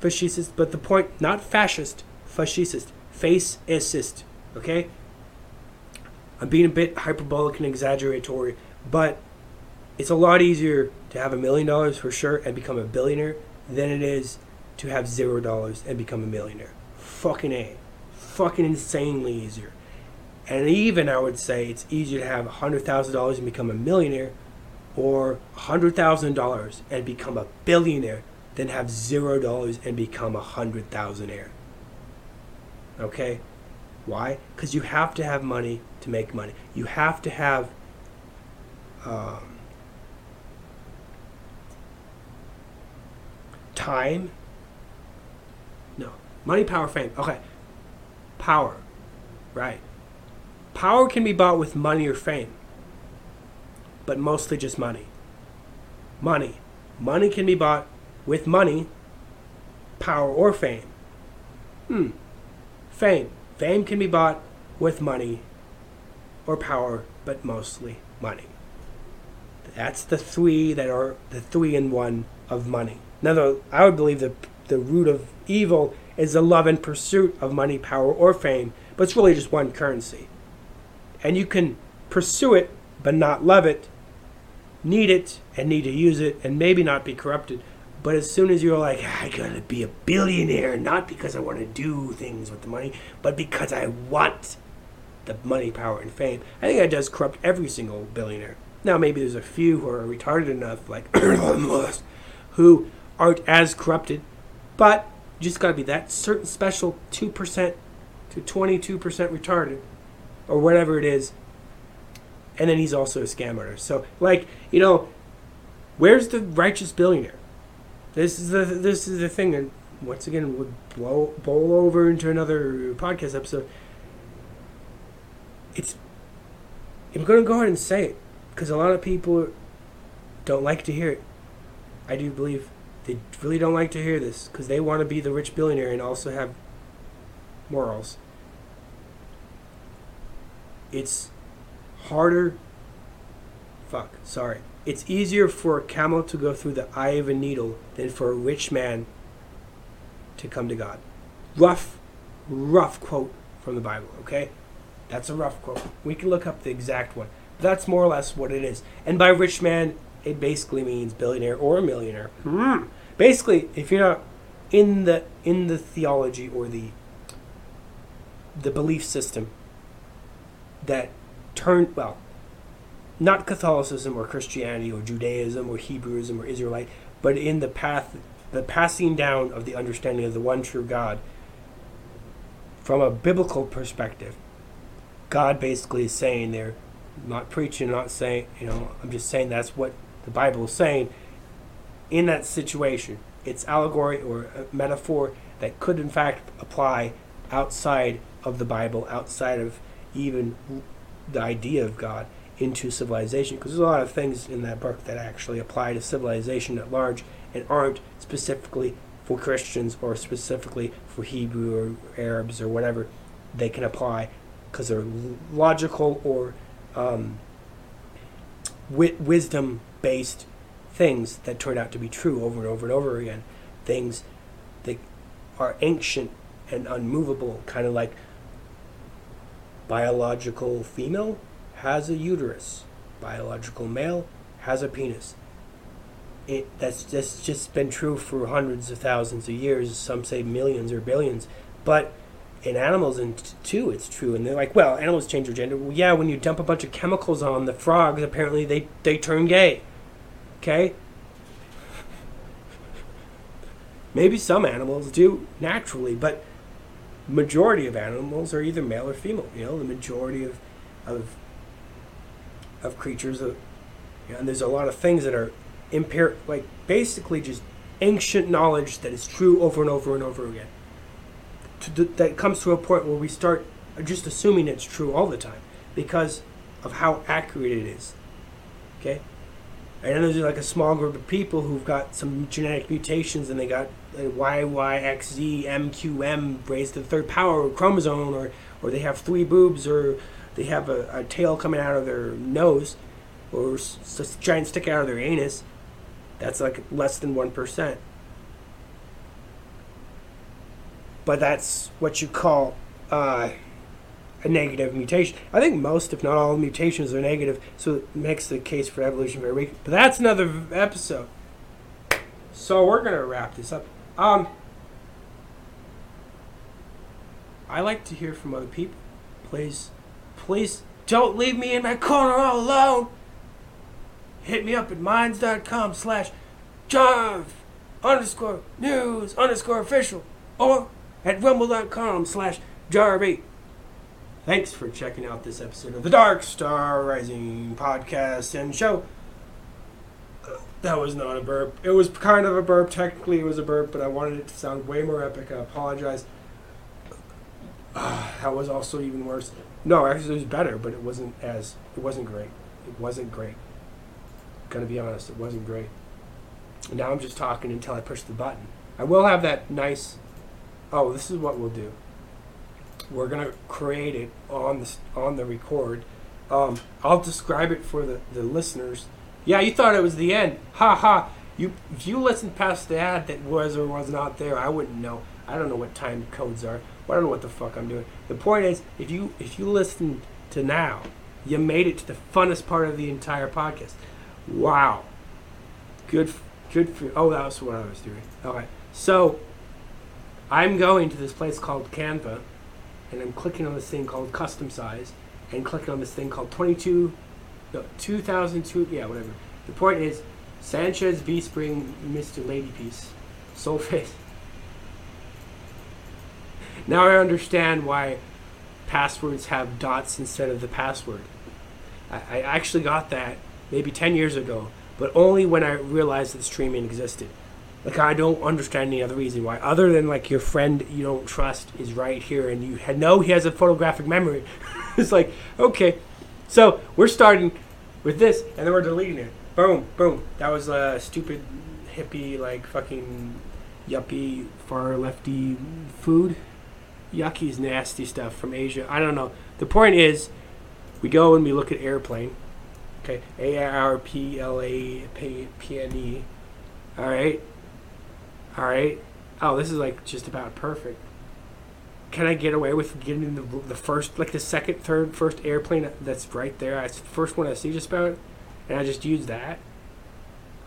fascist, but the point, not fascist, fascist, face-assist, okay? I'm being a bit hyperbolic and exaggeratory, but it's a lot easier to have a million dollars for sure and become a billionaire than it is to have zero dollars and become a millionaire. Fucking A. Fucking insanely easier. And even I would say it's easier to have one hundred thousand dollars and become a millionaire or one hundred thousand dollars and become a billionaire than have zero dollars and become a hundred thousandaire. Okay? Why? Because you have to have money to make money. You have to have um, time. No. Money, power, fame. Okay. Power. Right. Power can be bought with money or fame, but mostly just money. Money. Money can be bought with money, power, or fame. Hmm. Fame. Fame can be bought with money or power, but mostly money. That's the three that are the three in one of money. In other words, I would believe that the root of evil is the love and pursuit of money, power, or fame, but it's really just one currency. And you can pursue it, but not love it, need it, and need to use it, and maybe not be corrupted. But as soon as you're like, I gotta be a billionaire, not because I want to do things with the money, but because I want the money, power, and fame, I think that does corrupt every single billionaire. Now, maybe there's a few who are retarded enough, like who aren't as corrupted, but you just gotta be that certain special two percent to twenty-two percent retarded, or whatever it is, and then he's also a scam artist. So, like, you know, where's the righteous billionaire? This is the this is the thing, and once again, would blow bowl over into another podcast episode. It's I'm going to go ahead and say it because a lot of people don't like to hear it. I do believe they really don't like to hear this because they want to be the rich billionaire and also have morals. It's harder. Fuck. Sorry. It's easier for a camel to go through the eye of a needle than for a rich man to come to God. Rough, rough quote from the Bible, okay? That's a rough quote. We can look up the exact one. That's more or less what it is. And by rich man, it basically means billionaire or millionaire. Mm. Basically, if you're not in the in the theology or the the belief system that turned, well, not Catholicism or Christianity or Judaism or Hebrewism or Israelite, but in the path, the passing down of the understanding of the one true God from a biblical perspective. God basically is saying there, not preaching, not saying, you know, I'm just saying that's what the Bible is saying. In that situation, it's allegory or a metaphor that could in fact apply outside of the Bible, outside of even the idea of God, into civilization, because there's a lot of things in that book that actually apply to civilization at large and aren't specifically for Christians or specifically for Hebrew or Arabs or whatever. They can apply because they're logical or um, wi- wisdom-based things that turn out to be true over and over and over again. Things that are ancient and unmovable, kind of like biological female has a uterus. Biological male has a penis. It that's that's just been true for hundreds of thousands of years. Some say millions or billions. But in animals, and t- too, it's true. And they're like, well, animals change their gender. Well, yeah, when you dump a bunch of chemicals on the frogs, apparently they, they turn gay. Okay? Maybe some animals do naturally, but majority of animals are either male or female. You know, the majority of of of creatures, of, you know, and there's a lot of things that are impaired, like basically just ancient knowledge that is true over and over and over again. To th- that comes to a point where we start just assuming it's true all the time because of how accurate it is, okay? And then there's like a small group of people who've got some genetic mutations and they got like Y Y X Z M Q M raised to the third power or chromosome, or, or they have three boobs, or they have a, a tail coming out of their nose, or a giant stick out of their anus. That's like less than one percent. But that's what you call uh, a negative mutation. I think most, if not all, mutations are negative, so it makes the case for evolution very weak. But that's another episode. So we're going to wrap this up. Um, I like to hear from other people. Please. Please don't leave me in my corner all alone. hit me up at minds.com slash jarv underscore news underscore official or at rumble.com slash jarv. Thanks for checking out this episode of the Dark Star Rising podcast and show. That was not a burp. It was kind of a burp. Technically, it was a burp, but I wanted it to sound way more epic. I apologize. Uh, that was also even worse. No, actually, it was better, but it wasn't as... It wasn't great. It wasn't great. Gonna be honest, it wasn't great. And now I'm just talking until I push the button. I will have that nice... Oh, this is what we'll do. We're gonna create it on the, on the record. Um, I'll describe it for the, the listeners... Yeah, you thought it was the end. Ha ha. You, if you listened past the ad that was or was not there, I wouldn't know. I don't know what time codes are. I don't know what the fuck I'm doing. The point is, if you if you listened to now, you made it to the funnest part of the entire podcast. Wow. Good, good for you. Oh, that was what I was doing. All right. So, I'm going to this place called Canva, and I'm clicking on this thing called Custom Size, and clicking on this thing called twenty-two... No, two thousand two, yeah, whatever. The point is, Sanchez, B Spring, Mister Lady Peace, Soulface. Now I understand why passwords have dots instead of the password. I, I actually got that maybe ten years ago, but only when I realized that streaming existed. Like, I don't understand any other reason why, other than, like, your friend you don't trust is right here, and you know he has a photographic memory. It's like, okay... So, we're starting with this, and then we're deleting it. Boom, boom. That was a stupid, hippie, like, fucking yuppie, far-lefty food. Yucky's nasty stuff from Asia. I don't know. The point is, we go and we look at airplane. Okay, A I R P L A P N E. All right. All right. Oh, this is, like, just about perfect. Can I get away with getting the the first, like the second, third, first airplane that's right there? It's the first one I see just about, and I just use that.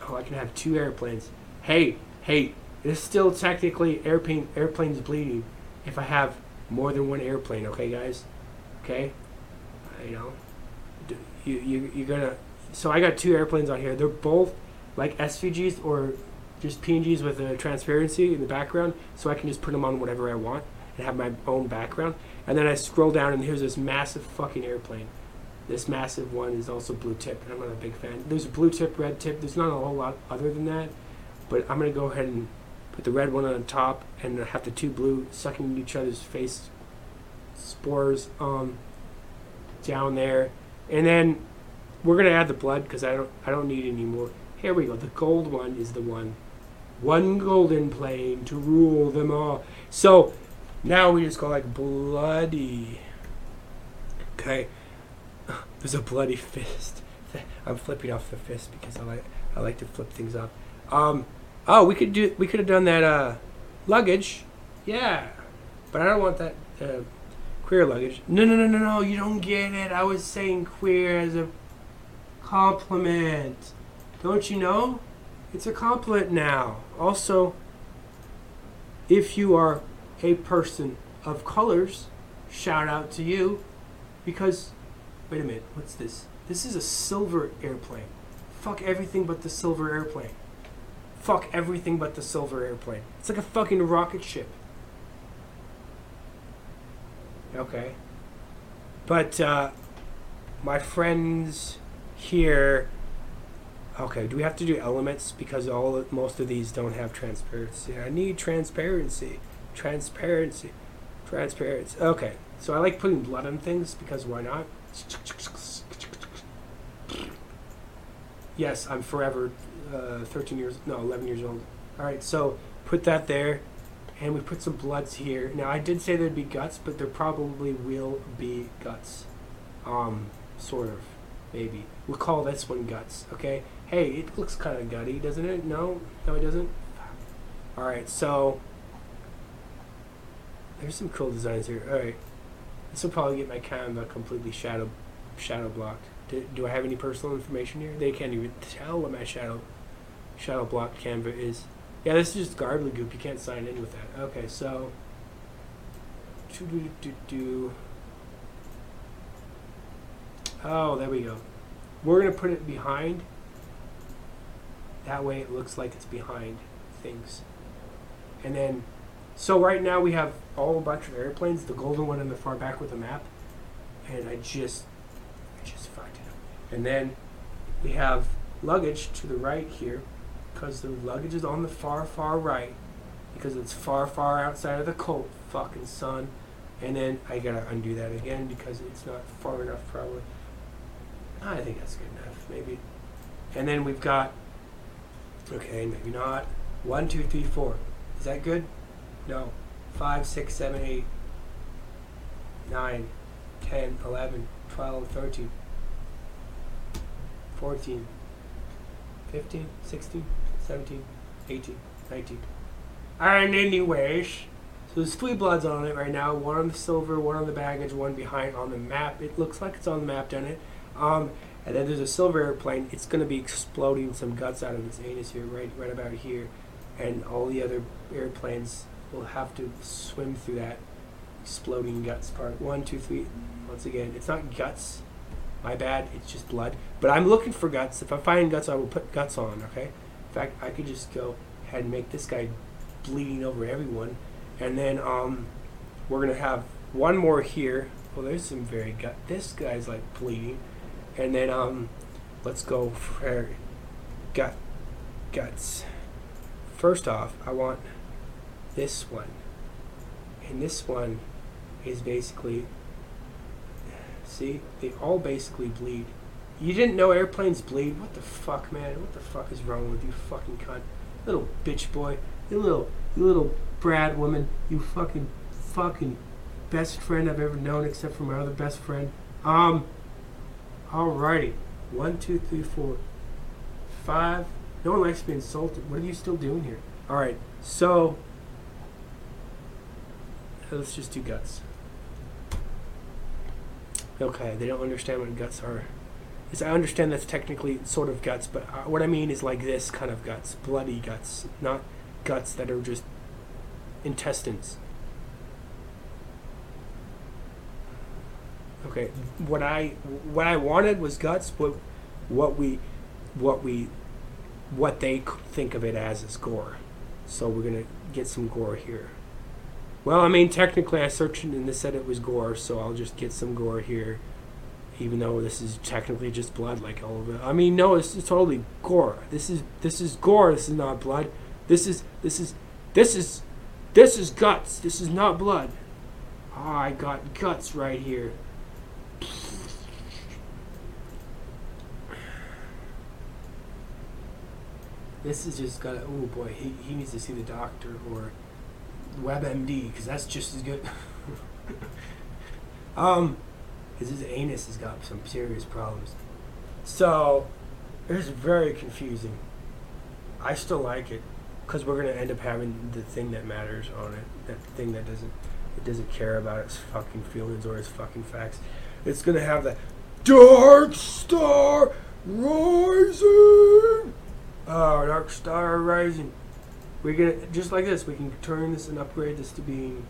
Oh, I can have two airplanes. Hey, hey, it's still technically airplane airplanes bleeding if I have more than one airplane. Okay, guys. Okay, you know, you you you're gonna. So I got two airplanes on here. They're both like S V Gs or just P N Gs with a transparency in the background, so I can just put them on whatever I want. And have my own background, and then I scroll down, and here's this massive fucking airplane. This massive one is also blue tip, and I'm not a big fan. There's a blue tip, red tip. There's not a whole lot other than that, but I'm gonna go ahead and put the red one on top, and have the two blue sucking each other's face spores um down there, and then we're gonna add the blood because I don't I don't need any more. Here we go. The gold one is the one, one golden plane to rule them all. So. Now we just go like bloody. Okay, there's a bloody fist. I'm flipping off the fist because I like I like to flip things up. Um, oh, we could do we could have done that uh, luggage, yeah, but I don't want that uh, queer luggage. No, no, no, no, no. You don't get it. I was saying queer as a compliment. Don't you know? It's a compliment now. Also, if you are a person of colors, shout out to you, because, wait a minute, what's this? This is a silver airplane. Fuck everything but the silver airplane. Fuck everything but the silver airplane. It's like a fucking rocket ship. Okay. But, uh, my friends here, okay, do we have to do elements? Because all most of these don't have transparency. I need transparency. Transparency. Transparency. Okay. So I like putting blood on things because why not? Yes, I'm forever uh, thirteen years, no, eleven years old. Alright, so put that there. And we put some bloods here. Now, I did say there'd be guts, but there probably will be guts. Um, sort of. Maybe. We'll call this one guts, okay? Hey, it looks kind of gutty, doesn't it? No? No, it doesn't? Alright, so... There's some cool designs here. All right, this will probably get my Canva completely shadow, shadow blocked. Do, do I have any personal information here? They can't even tell what my shadow, shadow blocked Canva is. Yeah, this is just garbly goop. You can't sign in with that. Okay, so. Do do do do. Oh, there we go. We're gonna put it behind That way it looks like it's behind things. And then, so right now we have a whole bunch of airplanes, the golden one in the far back with a map, and I just, I just fucked it up. And then we have luggage to the right here, because the luggage is on the far, far right, because it's far, far outside of the cold fucking sun. And then I gotta undo that again because it's not far enough probably. I think that's good enough, maybe. And then we've got, okay, maybe not. One, two, three, four. Is that good? No. Five, six, seven, eight, nine, ten, eleven, twelve, thirteen, fourteen, fifteen, sixteen, seventeen, eighteen, nineteen. And anyways, so there's three bloods on it right now, one on the silver, one on the baggage, one behind on the map. It looks like it's on the map, doesn't it? Um, and then there's a silver airplane. It's going to be exploding some guts out of its anus here, right, right about here. And all the other airplanes will have to swim through that exploding guts part. One, two, three. Once again, it's not guts. My bad. It's just blood. But I'm looking for guts. If I find guts, I will put guts on, okay? In fact, I could just go ahead and make this guy bleeding over everyone. And then um, we're going to have one more here. Well, there's some very gut. This guy's like bleeding. And then um, let's go for gut guts. First off, I want this one. And this one is basically, see, they all basically bleed. You didn't know airplanes bleed? What the fuck, man? What the fuck is wrong with you, fucking cunt? Little bitch boy. You little, you little Brad woman, you fucking, fucking best friend I've ever known, except for my other best friend. Um, alrighty. One, two, three, four, five. No one likes to be insulted. What are you still doing here? Alright, so let's just do guts. Okay, they don't understand what guts are. Yes, I understand that's technically sort of guts, but uh, what I mean is like this kind of guts, bloody guts, not guts that are just intestines. Okay, what I what I wanted was guts, but what we what we what they think of it as is gore. So we're gonna get some gore here. Well, I mean, technically I searched it and they said it was gore, so I'll just get some gore here, even though this is technically just blood, like all of it. I mean, no, it's, it's totally gore. This is this is gore. This is not blood. This is this is this is. This is guts. This is not blood. Ah, oh, I got guts right here. This is just gotta. Oh boy, he he needs to see the doctor or WebMD because that's just as good. um, because his anus has got some serious problems. So, it's very confusing. I still like it. Because we're gonna end up having the thing that matters on it, that thing that doesn't, it doesn't care about its fucking feelings or its fucking facts. It's gonna have the Dark Star Rising. Oh, Dark Star Rising. We're gonna just like this. We can turn this and upgrade this to being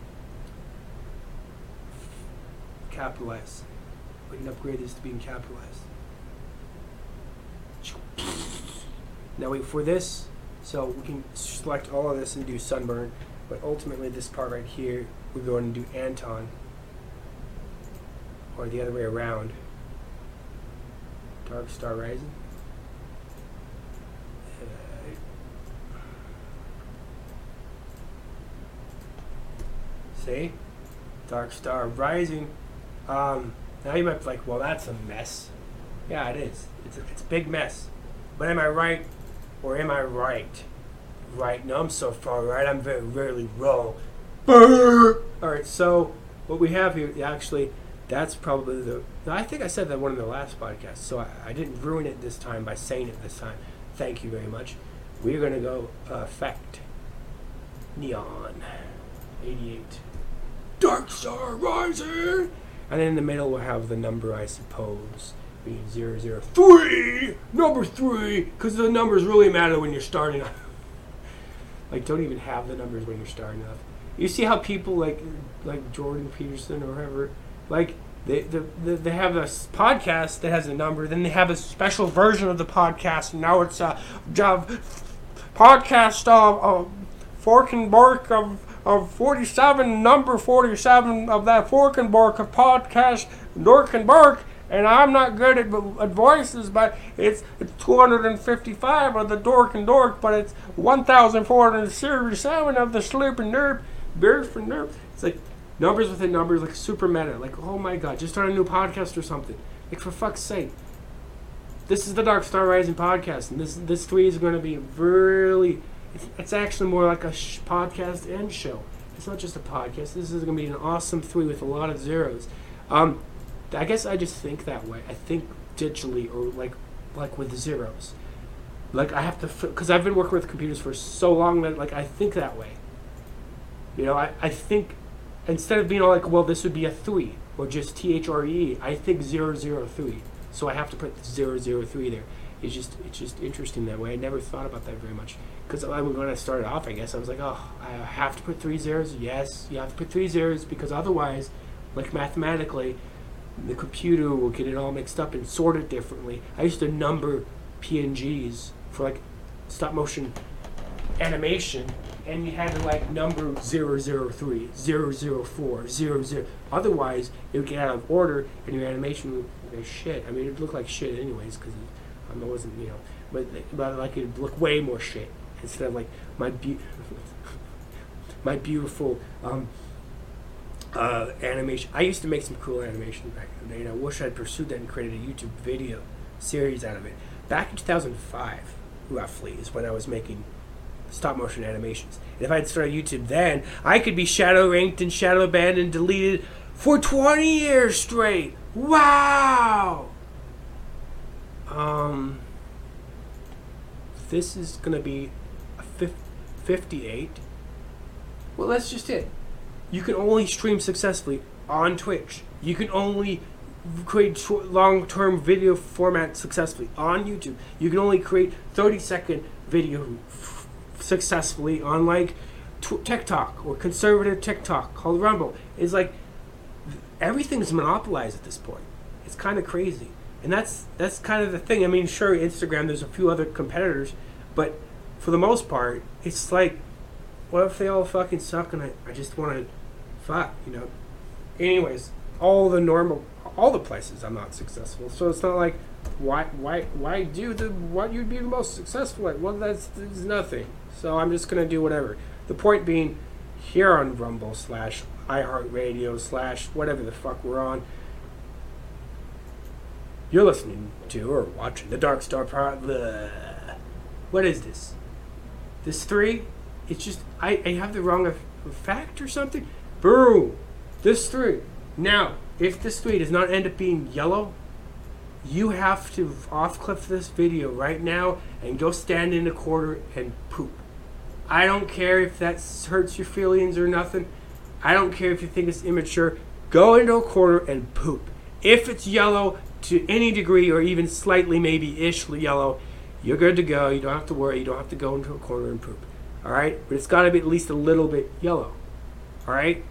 capitalized. We can upgrade this to being capitalized. Now wait for this. So we can select all of this and do sunburn, but ultimately this part right here, we're going to do Anton, or the other way around. Dark Star Rising. Uh, see? Dark Star Rising. Um, now you might be like, well, that's a mess. Yeah, it is. It's a, it's a big mess. But am I right? Or am I right? Right? No, I'm so far right. I'm very rarely wrong. All right. So what we have here, actually, that's probably the. I think I said that one in the last podcast, so I, I didn't ruin it this time by saying it this time. Thank you very much. We're gonna go effect uh, neon eighty-eight, Dark Star Rising, and then in the middle we'll have the number, I suppose. Being zero zero three, number three, because the numbers really matter when you're starting up. Like, don't even have the numbers when you're starting up. You see how people like like Jordan Peterson or whoever, like They, they, they have a podcast that has a number. Then they have a special version of the podcast. And now it's a job podcast of, of Fork and Bark of, of forty-seven, number forty-seven of that Fork and Bark of podcast, Dork and Bark. And I'm not good at, at voices, but it's, it's two hundred fifty-five of the Dork and Dork, but it's one thousand four hundred seventy-seven of the Sloop and Nerp, Beard for Nerp. It's like numbers within numbers, like super meta. Like, oh my god, just start a new podcast or something. Like, for fuck's sake. This is the Dark Star Rising podcast, and this this tweet is going to be really... It's, it's actually more like a sh- podcast and show. It's not just a podcast. This is going to be an awesome tweet with a lot of zeros. Um, I guess I just think that way. I think digitally, or like like with zeros. Like, I have to... Because I've been working with computers for so long that, like, I think that way. You know, I, I think... Instead of being all like, well, this would be a three, or just T H R E, I think zero, zero, three. So I have to put zero, zero, three there. It's just it's just interesting that way. I never thought about that very much. Because when I started off, I guess, I was like, oh, I have to put three zeros? Yes, you have to put three zeros, because otherwise, like mathematically, the computer will get it all mixed up and sort it differently. I used to number P N Gs for, like, stop-motion animation, and you had to like number zero zero three, zero zero four, zero zero. Otherwise, it would get out of order and your animation would be shit. I mean, it looked like shit anyways, because I wasn't, you know, but, but like it would look way more shit instead of like my, be- my beautiful um, uh, animation. I used to make some cool animation back in the day, and I wish I'd pursued that and created a YouTube video series out of it. Back in two thousand five, roughly, is when I was making stop motion animations. And if I'd started YouTube then, I could be shadow ranked and shadow banned and deleted for twenty years straight. Wow! Um, this is gonna be a fifty-eight. Well, that's just it. You can only stream successfully on Twitch. You can only create short, long-term video format successfully on YouTube. You can only create thirty-second video successfully on like t- TikTok or conservative TikTok called Rumble. It's like everything's monopolized at this point. It's kind of crazy, and that's that's kind of the thing. I mean, sure, Instagram, there's a few other competitors, but for the most part, it's like, what if they all fucking suck and I, I just want to fuck, you know? Anyways, all the normal, all the places I'm not successful, so it's not like why why why do the what you'd be the most successful at. Well, that's, that's nothing. So I'm just going to do whatever. The point being, here on Rumble slash iHeartRadio slash whatever the fuck we're on, you're listening to or watching the Dark Star Pro... Bleh. What is this? This three? It's just... I, I have the wrong f- fact or something? Boom! This three. Now, if this three does not end up being yellow, you have to off-cliff this video right now and go stand in a corner and poop. I don't care if that hurts your feelings or nothing. I don't care if you think it's immature. Go into a corner and poop. If it's yellow to any degree, or even slightly maybe-ish yellow, you're good to go. You don't have to worry. You don't have to go into a corner and poop. All right? But it's got to be at least a little bit yellow. All right?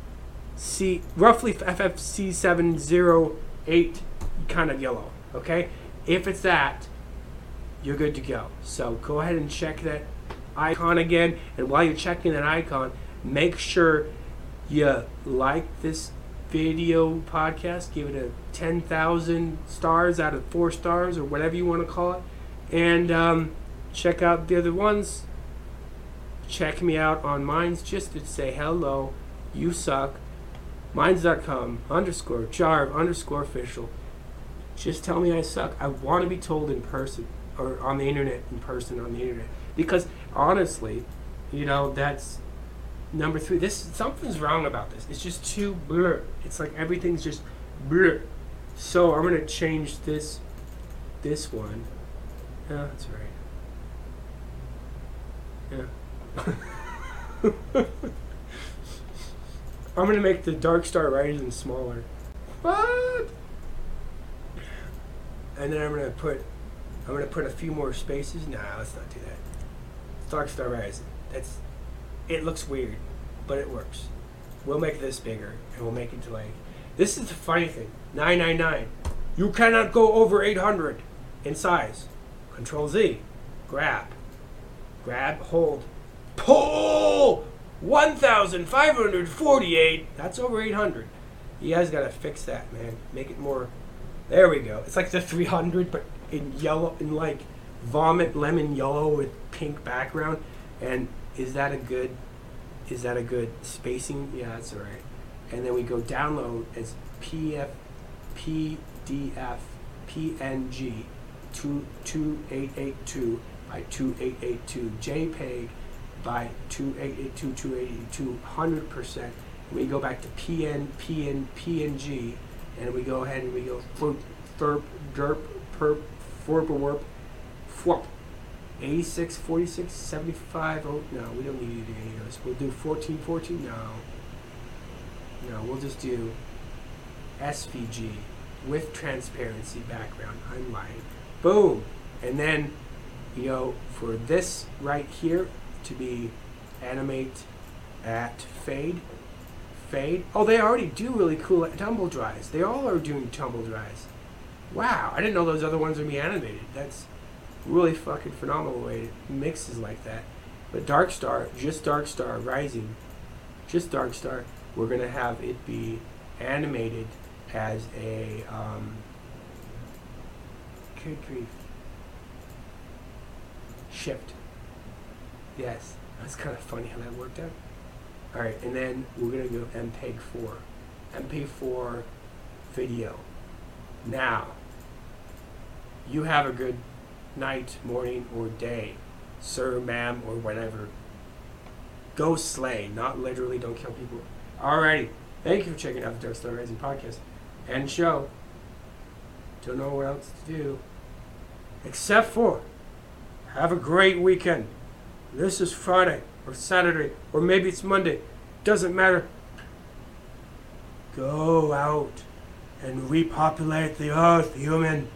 C, roughly F F C seven oh eight kind of yellow. Okay, if it's that, you're good to go. So go ahead and check that icon again. And while you're checking that icon, make sure you like this video podcast. Give it a ten thousand stars out of four stars, or whatever you want to call it. And um, check out the other ones. Check me out on mine's, just to say hello. You suck. Minds dot com underscore Jarv underscore official. Just tell me I suck. I want to be told in person, or on the internet, in person, on the internet. Because, honestly, you know, that's number three. This something's wrong about this. It's just too blur. It's like everything's just blur. So I'm going to change this this one. Yeah, that's right. Yeah. I'm going to make the Dark Star Rising smaller. What? And then I'm gonna put, I'm gonna put a few more spaces. Nah, let's not do that. Dark Star Rising. That's, it looks weird, but it works. We'll make this bigger, and we'll make it to like, This is the funny thing. nine nine nine. You cannot go over eight hundred in size. Control Z. Grab. Grab, hold. Pull! one thousand five hundred forty-eight. That's over eight hundred. You guys gotta fix that, man. Make it more. There we go. It's like the three hundred, but in yellow, in like vomit lemon yellow with pink background. And is that a good, is that a good spacing? Yeah, that's all right. And then we go download as P F, P D F, P N G, two two eight eight two by two eight eight two, JPEG by two eight eight two, two eight eight two, one hundred percent. We go back to P N, P N, P N G, and we go ahead and we go flip, thurp, derp, perp, forp, warp, forp. eighty-six, forty-six, seventy-five, oh, no, we don't need to do any of this. We'll do fourteen, fourteen, no. No, we'll just do S V G with transparency background. I'm lying. Boom. And then, you know, for this right here to be animate at fade. Fade. Oh, they already do really cool tumble dries. They all are doing tumble dries. Wow, I didn't know those other ones would be animated. That's really fucking phenomenal way it mixes like that. But Dark Star, just Dark Star Rising, just Dark Star, we're gonna have it be animated as a um, good grief. Shift. Yes, that's kind of funny how that worked out. All right, and then we're gonna go M P E G four, M P four video. Now, you have a good night, morning, or day, sir, ma'am, or whatever. Go slay, not literally. Don't kill people. Alrighty, thank you for checking out the Dark Star Rising podcast and show. Don't know what else to do, except for have a great weekend. This is Friday. Or Saturday, or maybe it's Monday, doesn't matter. Go out and repopulate the earth, human.